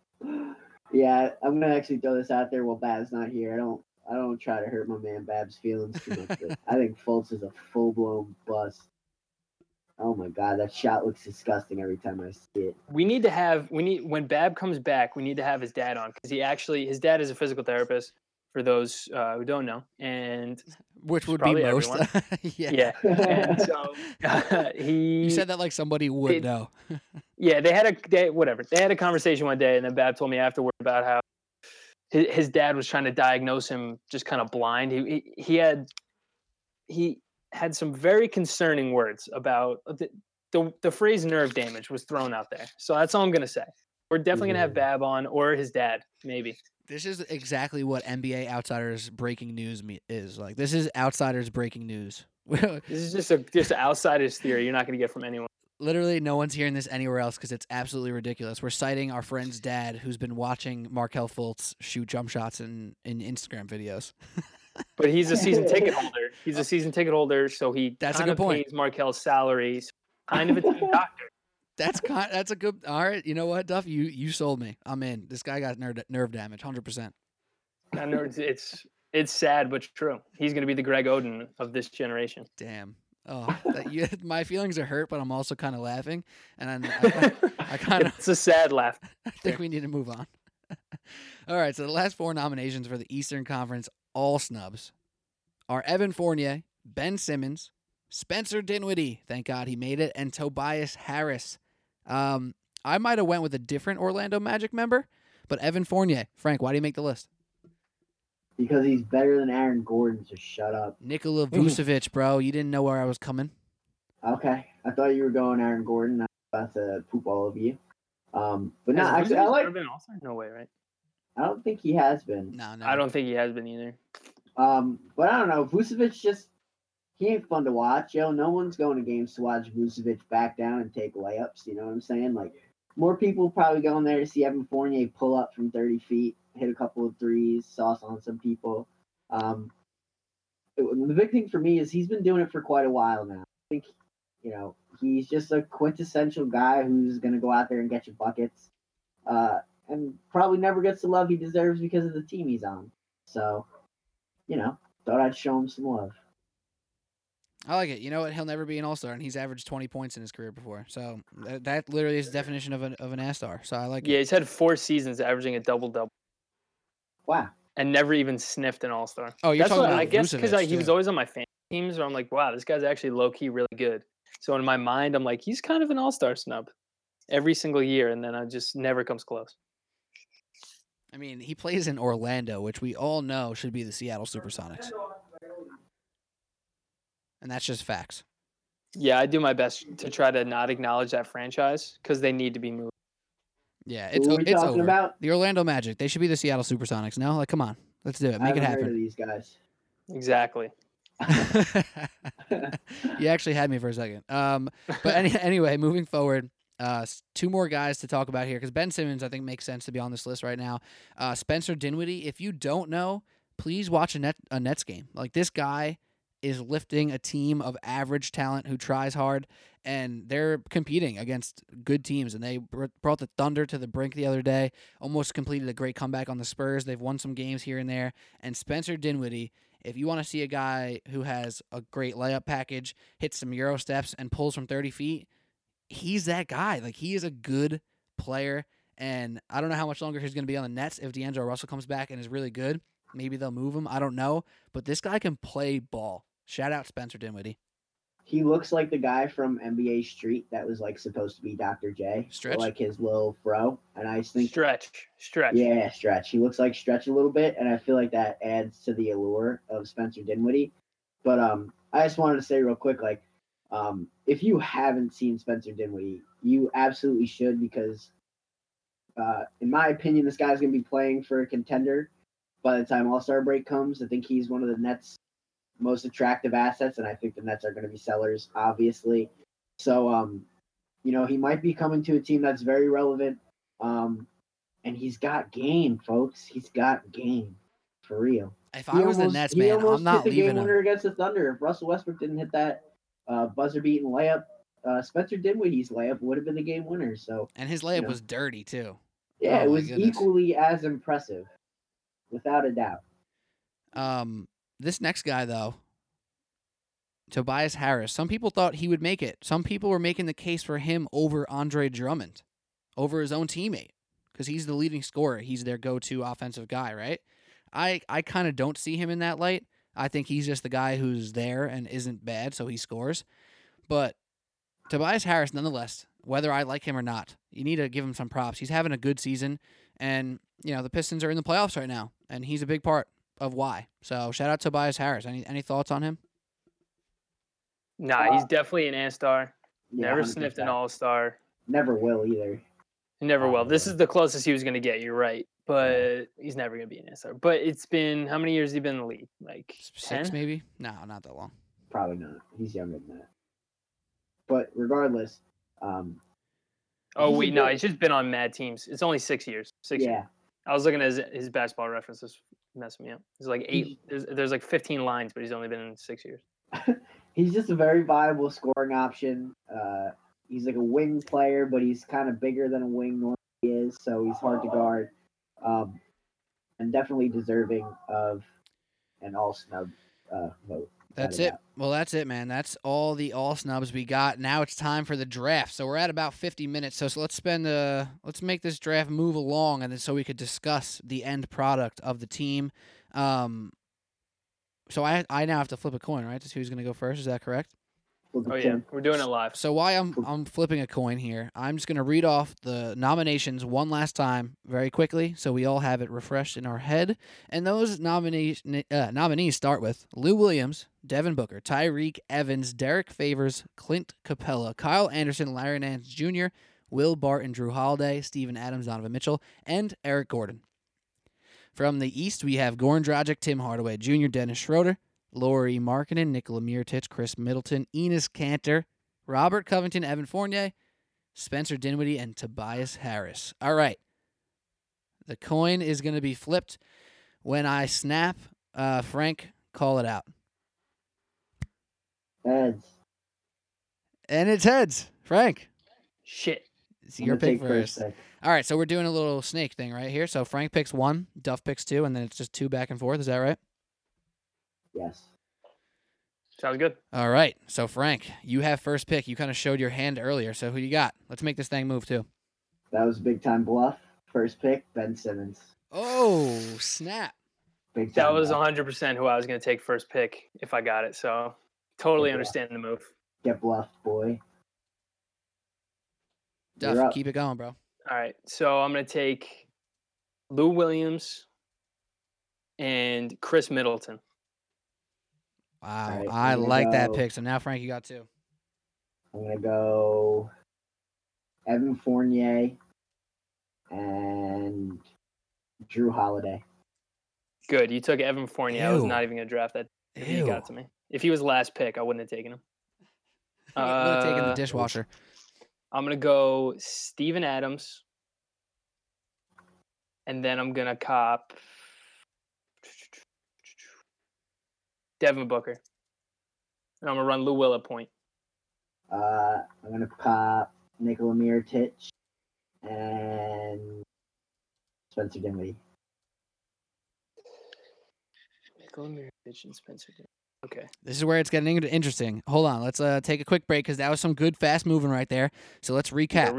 Yeah, I'm going to actually throw this out there while Bab's not here. I don't try to hurt my man Bab's feelings too much, but I think Fultz is a full-blown bust. Oh my God, that shot looks disgusting every time I see it. When Bab comes back, we need to have his dad on, because his dad is a physical therapist, for those who don't know, and which would be most. yeah. And so you said that like somebody would know. Yeah, They had a conversation one day, and then Bab told me afterward about how his dad was trying to diagnose him, just kind of blind. He had some very concerning words about the phrase nerve damage was thrown out there. So that's all I'm going to say. We're definitely going to have Bab on, or his dad, maybe. This is exactly what NBA Outsiders Breaking News is. Like, this is Outsiders Breaking News. This is just an outsider's theory. You're not going to get from anyone. Literally no one's hearing this anywhere else because it's absolutely ridiculous. We're citing our friend's dad who's been watching Markelle Fultz shoot jump shots in Instagram videos. But he's a season ticket holder. So that's a good point. Pays Markelle's salary. So kind of a doctor. That's a good. All right, you know what, Duff? You sold me. I'm in. This guy got nerve damage, 100%. I know it's sad but true. He's gonna be the Greg Oden of this generation. Damn. Oh, my feelings are hurt, but I'm also kind of laughing, and I kind of. It's a sad laugh. I think we need to move on. All right, so the last four nominations for the Eastern Conference All Snubs are Evan Fournier, Ben Simmons, Spencer Dinwiddie, thank God he made it, and Tobias Harris. I might have went with a different Orlando Magic member, but Evan Fournier. Frank, why do you make the list? Because he's better than Aaron Gordon, so shut up. Nikola Vucevic, bro. You didn't know where I was coming. Okay. I thought you were going Aaron Gordon. I was about to poop all over you. But no, actually, I like... No way, right? I don't think he has been. No. I don't think he has been either. But I don't know. Vucevic just... He ain't fun to watch, yo. No one's going to games to watch Vucevic back down and take layups. You know what I'm saying? Like, more people probably going there to see Evan Fournier pull up from 30 feet, hit a couple of threes, sauce on some people. The big thing for me is he's been doing it for quite a while now. I think, you know, he's just a quintessential guy who's going to go out there and get you buckets, and probably never gets the love he deserves because of the team he's on. So, you know, thought I'd show him some love. I like it. You know what? He'll never be an all-star, and he's averaged 20 points in his career before. So that literally is the definition of an all-star. So I like it. Yeah, he's had 4 seasons averaging a double-double. Wow. And never even sniffed an all-star. Oh, you're talking about Vucevic. I guess because he was always on my fan teams, where I'm like, wow, this guy's actually low-key really good. So in my mind, I'm like, he's kind of an all-star snub every single year, and then I just never comes close. I mean, he plays in Orlando, which we all know should be the Seattle Supersonics. And that's just facts. Yeah, I do my best to try to not acknowledge that franchise because they need to be moved. Yeah, it's over. About? The Orlando Magic. They should be the Seattle Supersonics. No, like, come on, let's do it. Make it happen. Heard of these guys. Exactly. You actually had me for a second. But anyway, moving forward, 2 more guys to talk about here because Ben Simmons, I think, makes sense to be on this list right now. Spencer Dinwiddie. If you don't know, please watch a Nets game. Like, this guy is lifting a team of average talent who tries hard, and they're competing against good teams, and they brought the Thunder to the brink the other day, almost completed a great comeback on the Spurs. They've won some games here and there, and Spencer Dinwiddie, if you want to see a guy who has a great layup package, hits some Euro steps, and pulls from 30 feet, he's that guy. Like, he is a good player, and I don't know how much longer he's going to be on the Nets. If D'Angelo Russell comes back and is really good, maybe they'll move him. I don't know, but this guy can play ball. Shout out Spencer Dinwiddie. He looks like the guy from NBA Street that was like supposed to be Dr. J. Stretch. Like his little fro. And I think Stretch. Yeah, Stretch. He looks like Stretch a little bit, and I feel like that adds to the allure of Spencer Dinwiddie. But I just wanted to say real quick, like, if you haven't seen Spencer Dinwiddie, you absolutely should, because in my opinion, this guy's gonna be playing for a contender by the time All-Star break comes. I think he's one of the Nets' most attractive assets, and I think the Nets are going to be sellers, obviously. So, you know, he might be coming to a team that's very relevant, and he's got game, folks. He's got game, for real. If I was the Nets, man, I'm not leaving him. He almost hit the game winner against the Thunder. If Russell Westbrook didn't hit that buzzer-beating layup, Spencer Dinwiddie's layup would have been the game winner. So, and his layup was dirty, too. Yeah, it was equally as impressive, without a doubt. This next guy, though, Tobias Harris. Some people thought he would make it. Some people were making the case for him over Andre Drummond, over his own teammate, because he's the leading scorer. He's their go-to offensive guy, right? I kind of don't see him in that light. I think he's just the guy who's there and isn't bad, so he scores. But Tobias Harris, nonetheless, whether I like him or not, you need to give him some props. He's having a good season, and you know the Pistons are in the playoffs right now, and he's a big part of why. So shout out to Tobias Harris. Any thoughts on him? Nah, he's definitely an A-star. Yeah, never sniffed an All-Star. Never will either. Never will. This is the closest he was going to get. You're right, but he's never going to be an A-star. But it's been how many years has he been in the league? Like 6, 10? Maybe? No, not that long. Probably not. He's younger than that. But regardless, he's just been on mad teams. It's only 6 years. Years. I was looking at his basketball references, messing me up. It's like 8. There's like 15 lines, but he's only been in 6 years. He's just a very viable scoring option. He's like a wing player, but he's kind of bigger than a wing normally is, so he's hard to guard, and definitely deserving of an all-snub vote. That's it. Well, that's it, man. That's all the all-snubs we got. Now it's time for the draft. So we're at about 50 minutes, so let's make this draft move along, and then so we could discuss the end product of the team. So I now have to flip a coin, right, to see who's going to go first. Is that correct? Oh, yeah. We're doing it live. So while I'm flipping a coin here, I'm just going to read off the nominations one last time very quickly so we all have it refreshed in our head. And those nominees start with Lou Williams, Devin Booker, Tyreke Evans, Derek Favors, Clint Capella, Kyle Anderson, Larry Nance Jr., Will Barton, Drew Holiday, Steven Adams, Donovan Mitchell, and Eric Gordon. From the East, we have Goran Dragic, Tim Hardaway Jr., Dennis Schroeder, Lauri Markkanen, Nikola Mirotic, Chris Middleton, Enes Kanter, Robert Covington, Evan Fournier, Spencer Dinwiddie, and Tobias Harris. All right. The coin is going to be flipped. When I snap, Frank, call it out. Heads. And it's heads. Frank. Shit. It's your pick first. All right, so we're doing a little snake thing right here. So Frank picks 1, Duff picks 2, and then it's just 2 back and forth. Is that right? Yes. Sounds good. All right. So, Frank, you have first pick. You kind of showed your hand earlier. So, who you got? Let's make this thing move, too. That was a big-time bluff. First pick, Ben Simmons. Oh, snap. That was 100% who I was going to take first pick if I got it. So, totally understand the move. Get bluffed, boy. Duff, keep it going, bro. All right. So, I'm going to take Lou Williams and Chris Middleton. Wow, right, I like that pick. So now, Frank, you got 2. I'm going to go Evan Fournier and Drew Holiday. Good. You took Evan Fournier. Ew. I was not even going to draft that. He got to me. If he was last pick, I wouldn't have taken him. I would have taken the dishwasher. I'm going to go Steven Adams. And then I'm going to cop Devin Booker. And I'm going to run Lou Will at point. I'm going to pop Nikola Mirotic and Spencer Dinwiddie. Nikola Mirotic and Spencer Dinwiddie. Okay. This is where it's getting interesting. Hold on. Let's take a quick break because that was some good fast moving right there. So let's recap.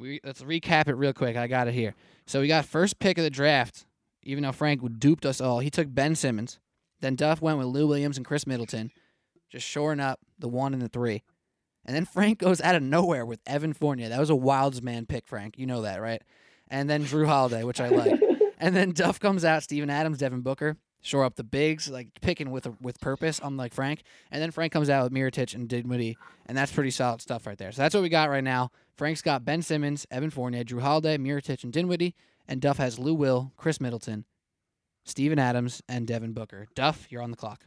Let's recap it real quick. I got it here. So we got first pick of the draft, even though Frank duped us all. He took Ben Simmons. Then Duff went with Lou Williams and Chris Middleton, just shoring up the 1 and the 3. And then Frank goes out of nowhere with Evan Fournier. That was a Wilds man pick, Frank. You know that, right? And then Drew Holiday, which I like. And then Duff comes out, Steven Adams, Devin Booker, shore up the bigs, like picking with purpose, unlike Frank. And then Frank comes out with Mirotic and Dinwiddie, and that's pretty solid stuff right there. So that's what we got right now. Frank's got Ben Simmons, Evan Fournier, Drew Holiday, Mirotic, and Dinwiddie. And Duff has Lou Will, Chris Middleton, Steven Adams, and Devin Booker. Duff, you're on the clock.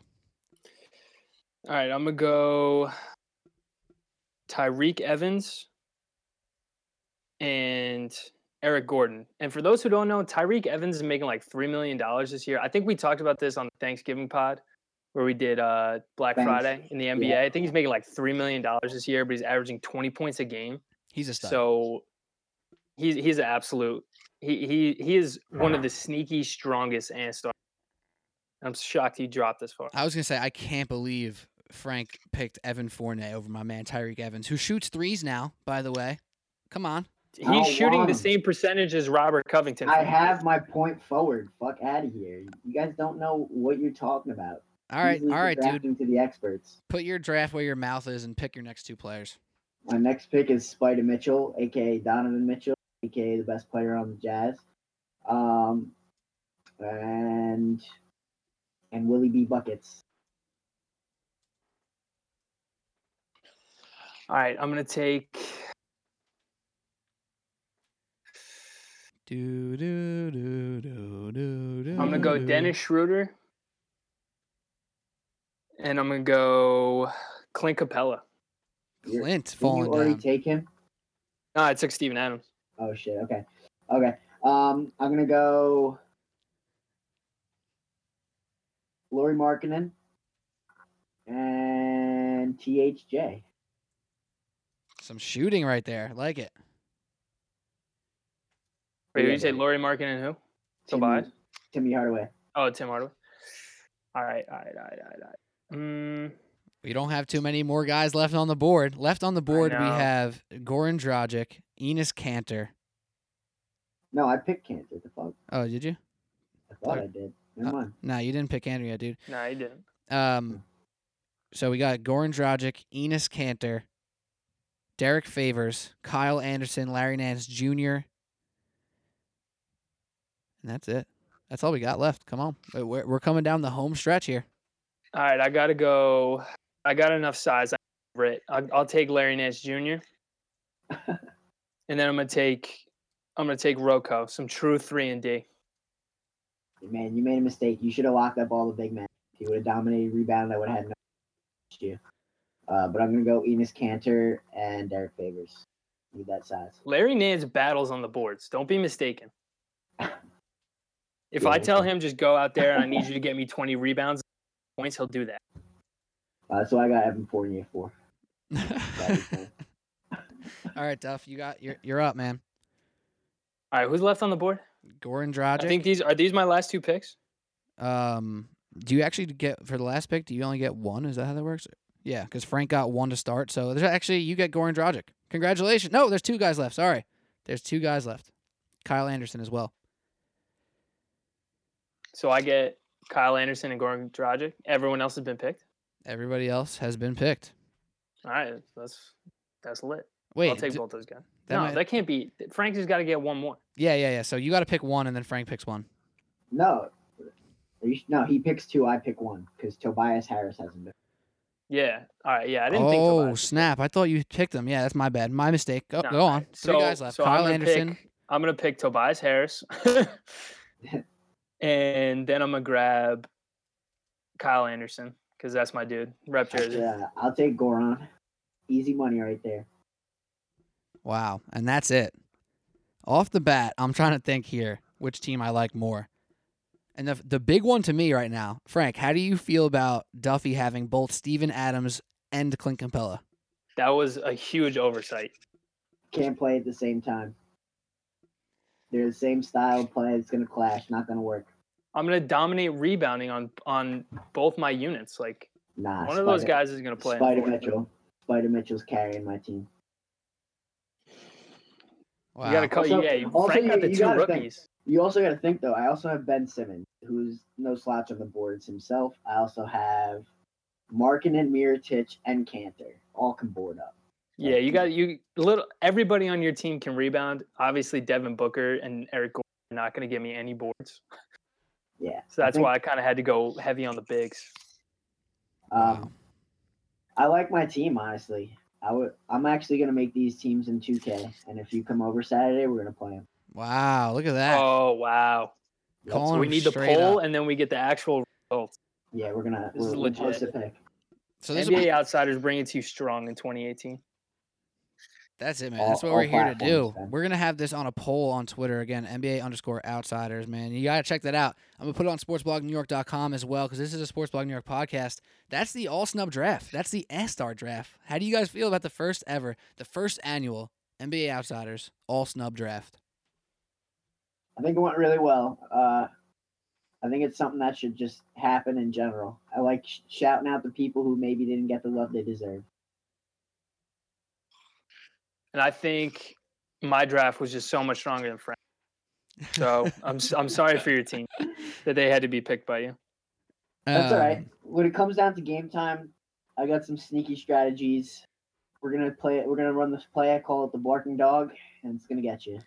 All right, I'm going to go Tyreke Evans and Eric Gordon. And for those who don't know, Tyreke Evans is making like $3 million this year. I think we talked about this on the Thanksgiving pod where we did Black Friday in the NBA. Yeah. I think he's making like $3 million this year, but he's averaging 20 points a game. He's a stud. So he's an absolute – He is one of the sneaky strongest A-stars. I'm shocked he dropped this far. I was gonna say I can't believe Frank picked Evan Fournet over my man Tyreek Evans, who shoots threes now, by the way. Come on. He's shooting the same percentage as Robert Covington. I have my point forward. Fuck out of here. You guys don't know what you're talking about. All right, dude. To the experts. Put your draft where your mouth is and pick your next two players. My next pick is Spider Mitchell, a.k.a. Donovan Mitchell, a.k.a. the best player on the Jazz. And Willie B. Buckets. All right, I'm going to take... I'm going to go Dennis Schroeder. And I'm going to go Clint Capella. Clint falling down. Did you already take him? No, I took Steven Adams. Oh, shit. Okay. I'm going to go Lauri Markkanen and THJ. Some shooting right there. Like it. Wait, did you say Lauri Markkanen and who? Tobias? Timmy Hardaway. Oh, Tim Hardaway. All right. We don't have too many more guys left on the board. Left on the board, we have Goran Dragic, Enes Kanter. No, I picked Kanter. What the fuck? Oh, did you? I thought I did. Never mind. No, you didn't pick Kanter yet, dude. No, you didn't. So we got Goran Dragic, Enes Kanter, Derek Favors, Kyle Anderson, Larry Nance Jr., and that's it. That's all we got left. Come on. We're coming down the home stretch here. All right, I got to go. I got enough size. I'll take Larry Nance Jr. And then I'm going to take Rocco, some true 3-and-D. Man, you made a mistake. You should have locked up all the big men. If you would have dominated rebound, I would have had no issue. But I'm going to go Enes Kanter and Derek Favors. Need that size. Larry Nance battles on the boards. Don't be mistaken. If I tell him just go out there and I need you to get me 20 rebounds and points, he'll do that. So I got Evan Fournier 4. All right, Duff, you're up, man. All right, who's left on the board? Goran Dragic. I think these are my last two picks. Do you actually get for the last pick? Do you only get one? Is that how that works? Yeah, because Frank got one to start. So there's actually you get Goran Dragic. Congratulations. No, there's two guys left. Sorry, there's two guys left. Kyle Anderson as well. So I get Kyle Anderson and Goran Dragic. Everyone else has been picked? Everybody else has been picked. All right. That's lit. Wait, I'll take both those guys. That can't be. Frank's just got to get one more. Yeah. So you got to pick one, and then Frank picks one. No, he picks two. I pick one because Tobias Harris hasn't been. Yeah. All right. Yeah, I didn't think Tobias. Oh, snap. I thought you picked them. Yeah, that's my bad. My mistake. Go on. Right. Three guys left. So Kyle Anderson. I'm going to pick Tobias Harris. And then I'm going to grab Kyle Anderson because that's my dude. Rep jersey. Yeah, I'll take Goran. Easy money right there. Wow. And that's it. Off the bat, I'm trying to think here which team I like more. And the big one to me right now, Frank, how do you feel about Duffy having both Steven Adams and Clint Capella? That was a huge oversight. Can't play at the same time. They're the same style of play. It's going to clash. Not going to work. I'm going to dominate rebounding on both my units. Like, one of those guys is going to play. Spider Mitchell's carrying my team. Wow. You got to cut. Frank got the two rookies. You also got to think, though. I also have Ben Simmons, who's no slouch on the boards himself. I also have Markkanen, Mirotić, and Kanter. All can board up. Yeah, everybody on your team can rebound. Obviously, Devin Booker and Eric Gordon are not going to give me any boards. Yeah. So that's why I kind of had to go heavy on the bigs. I like my team, honestly. I'm actually going to make these teams in 2K, and if you come over Saturday, we're going to play them. Wow, look at that. Oh, wow. So we need the poll, and then we get the actual results. Yeah, we're going to post a pick. So NBA Outsiders bring it to you strong in 2018. That's it, man. That's what we're here to do. Man. We're going to have this on a poll on Twitter. Again, NBA_outsiders, man. You got to check that out. I'm going to put it on sportsblognewyork.com as well because this is a Sports Blog New York podcast. That's the all-snub draft. That's the all-star draft. How do you guys feel about the first annual NBA Outsiders all-snub draft? I think it went really well. I think it's something that should just happen in general. I like shouting out the people who maybe didn't get the love they deserve. And I think my draft was just so much stronger than Frank. So I'm sorry for your team that they had to be picked by you. That's all right. When it comes down to game time, I got some sneaky strategies. We're gonna run this play. I call it the barking dog, and it's gonna get you.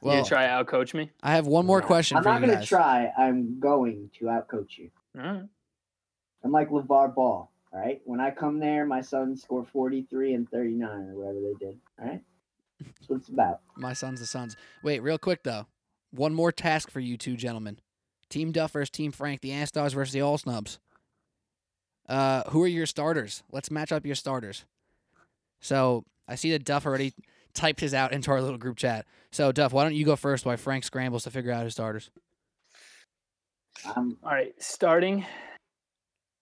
Well, you try to outcoach me? I have one more question for you guys. I'm not going to try. I'm going to outcoach you. All right. I'm like LeVar Ball, all right? When I come there, my sons score 43 and 39 or whatever they did, all right? That's what it's about. My sons, the sons. Wait, real quick, though. One more task for you two gentlemen. Team Duff versus Team Frank, the Ass Dogs versus the All Snubs. Who are your starters? Let's match up your starters. So I see that Duff already typed his out into our little group chat. So, Duff, why don't you go first while Frank scrambles to figure out his starters? All right, starting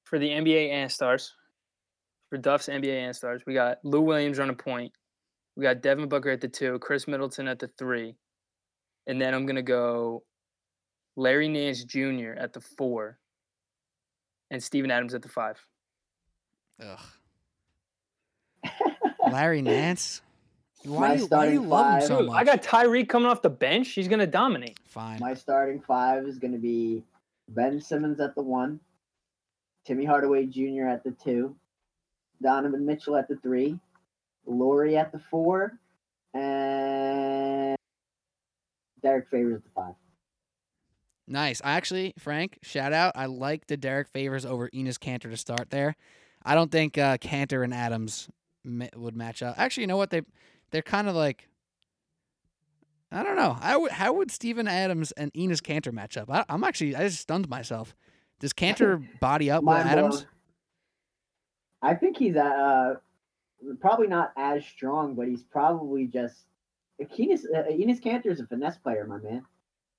for the NBA All-Stars, for Duff's NBA All-Stars, we got Lou Williams on a point. We got Devin Booker at the 2, Chris Middleton at the 3. And then I'm going to go Larry Nance Jr. at the 4 and Steven Adams at the 5. Ugh. Larry Nance? Why do you love him so much? I got Tyreek coming off the bench. He's going to dominate. Fine. My starting 5 is going to be Ben Simmons at the 1, Timmy Hardaway Jr. at the 2, Donovan Mitchell at the 3, Laurie at the 4, and Derek Favors at the 5. Nice. Actually, Frank, shout out. I like the Derek Favors over Enes Kanter to start there. I don't think Kanter and Adams would match up. Actually, you know what? They're kind of like, I don't know. How would Steven Adams and Enes Kanter match up? I just stunned myself. Does Kanter body up with Adams? I think he's probably not as strong, but he's probably just Enes Kanter is a finesse player, my man.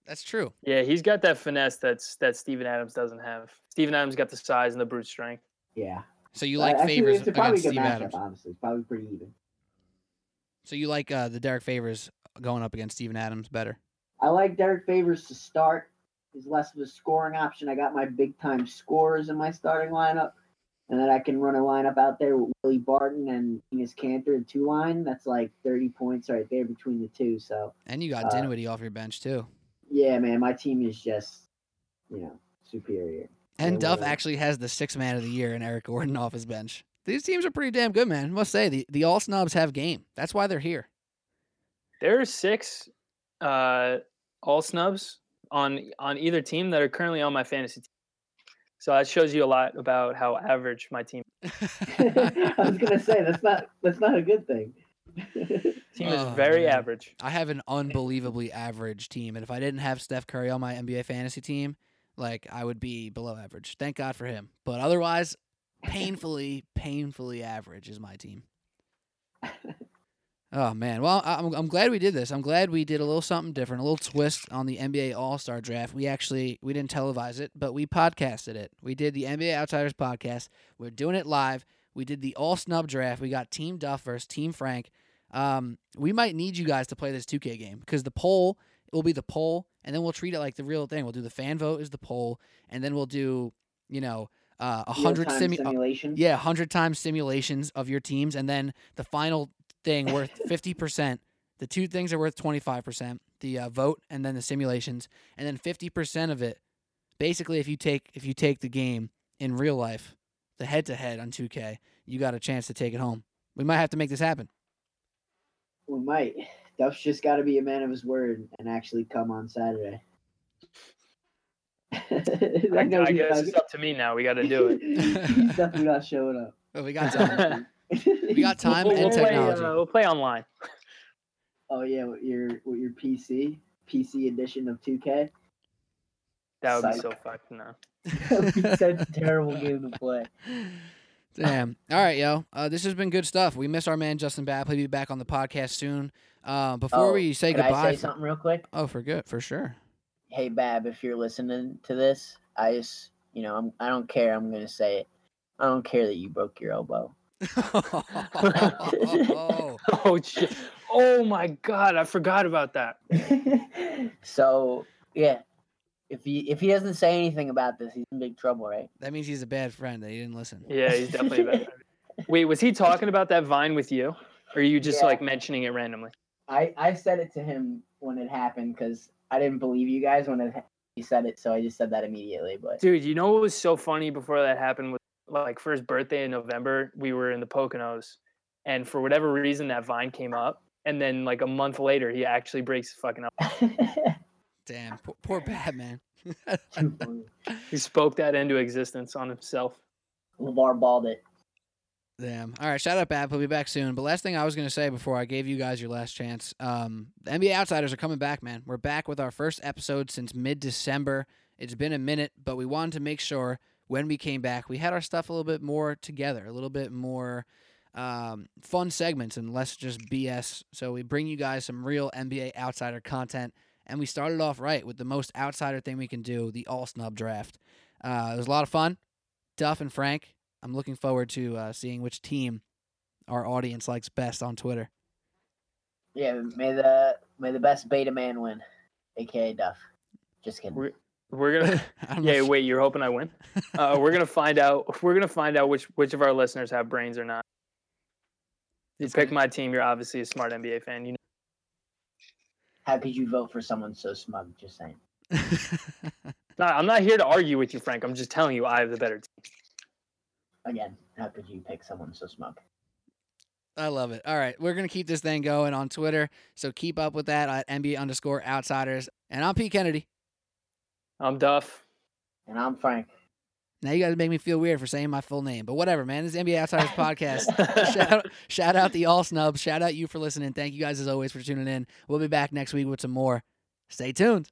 That's true. Yeah, he's got that finesse that Steven Adams doesn't have. Steven Adams got the size and the brute strength. Yeah. So you like Favors against Steven Adams? Honestly, it's probably pretty even. So you like the Derek Favors going up against Steven Adams better? I like Derek Favors to start. He's less of a scoring option. I got my big-time scorers in my starting lineup, and then I can run a lineup out there with Willie Barton and Enes Kanter in 2-line. That's like 30 points right there between the two. So and you got Dinwiddie off your bench too. Yeah, man, my team is just superior. And Duff actually has the 6th man of the year and Eric Gordon off his bench. These teams are pretty damn good, man. I must say, the All Snubs have game. That's why they're here. There are 6 All Snubs on either team that are currently on my fantasy team. So that shows you a lot about how average my team is. I was going to say, that's not a good thing. Team is very average. I have an unbelievably average team. And if I didn't have Steph Curry on my NBA fantasy team, I would be below average. Thank God for him. But otherwise, painfully average is my team. Oh, man. Well, I'm glad we did this. I'm glad we did a little something different, a little twist on the NBA All-Star Draft. We didn't televise it, but we podcasted it. We did the NBA Outsiders podcast. We're doing it live. We did the All-Snub Draft. We got Team Duff versus Team Frank. We might need you guys to play this 2K game because the poll will be the poll, and then we'll treat it like the real thing. We'll do the fan vote is the poll, and then we'll do, 100 times simulations of your teams, and then the final thing worth 50%. The two things are worth 25%: the vote and then the simulations, and then 50% of it. Basically, if you take the game in real life, the head-to-head on 2K, you got a chance to take it home. We might have to make this happen. We might. Duff's just got to be a man of his word and actually come on Saturday. I guess it's up to me now. We got to do it. He's definitely not showing up. Well, we got time. And technology. We'll play online. Oh yeah, with your PC edition of 2K. That would be so fucked. No, that's a terrible game to play. Damn. All right, yo. This has been good stuff. We miss our man Justin Babb. He'll be back on the podcast soon. Before we say goodbye, I say something real quick. Oh, for sure. Hey, Bab, if you're listening to this, I just, I don't care. I'm going to say it. I don't care that you broke your elbow. Oh, shit. Oh, my God. I forgot about that. So, yeah. If he doesn't say anything about this, he's in big trouble, right? That means he's a bad friend that he didn't listen. Yeah, he's definitely a bad friend. Wait, was he talking about that Vine with you? Or are you just mentioning it randomly? I said it to him when it happened because I didn't believe you guys when he said it, so I just said that immediately. But dude, you know what was so funny before that happened was like for his birthday in November, we were in the Poconos, and for whatever reason that Vine came up, and then like a month later he actually breaks his fucking up. Damn, poor Batman. He spoke that into existence on himself. LeVar balled it. Damn. All right, shout out, Bab. We'll be back soon. But last thing I was going to say before I gave you guys your last chance, the NBA Outsiders are coming back, man. We're back with our first episode since mid-December. It's been a minute, but we wanted to make sure when we came back, we had our stuff a little bit more together, a little bit more fun segments and less just BS. So we bring you guys some real NBA Outsider content. And we started off right with the most outsider thing we can do, the all-snub draft. It was a lot of fun. Duff and Frank, I'm looking forward to seeing which team our audience likes best on Twitter. Yeah, may the best beta man win, a.k.a. Duff. Just kidding. We're going to... Yeah, wait, you're hoping I win? We're going to find out which of our listeners have brains or not. You pick my team, you're obviously a smart NBA fan. You know. How could you vote for someone so smug? Just saying. No, I'm not here to argue with you, Frank. I'm just telling you I have the better team. Again, how could you pick someone so smug? I love it. All right, we're going to keep this thing going on Twitter, so keep up with that at NBA_Outsiders. And I'm P. Kennedy. I'm Duff. And I'm Frank. Now you guys make me feel weird for saying my full name, but whatever, man. This is NBA Outsiders podcast. Shout out the All Snubs. Shout out you for listening. Thank you guys as always for tuning in. We'll be back next week with some more. Stay tuned.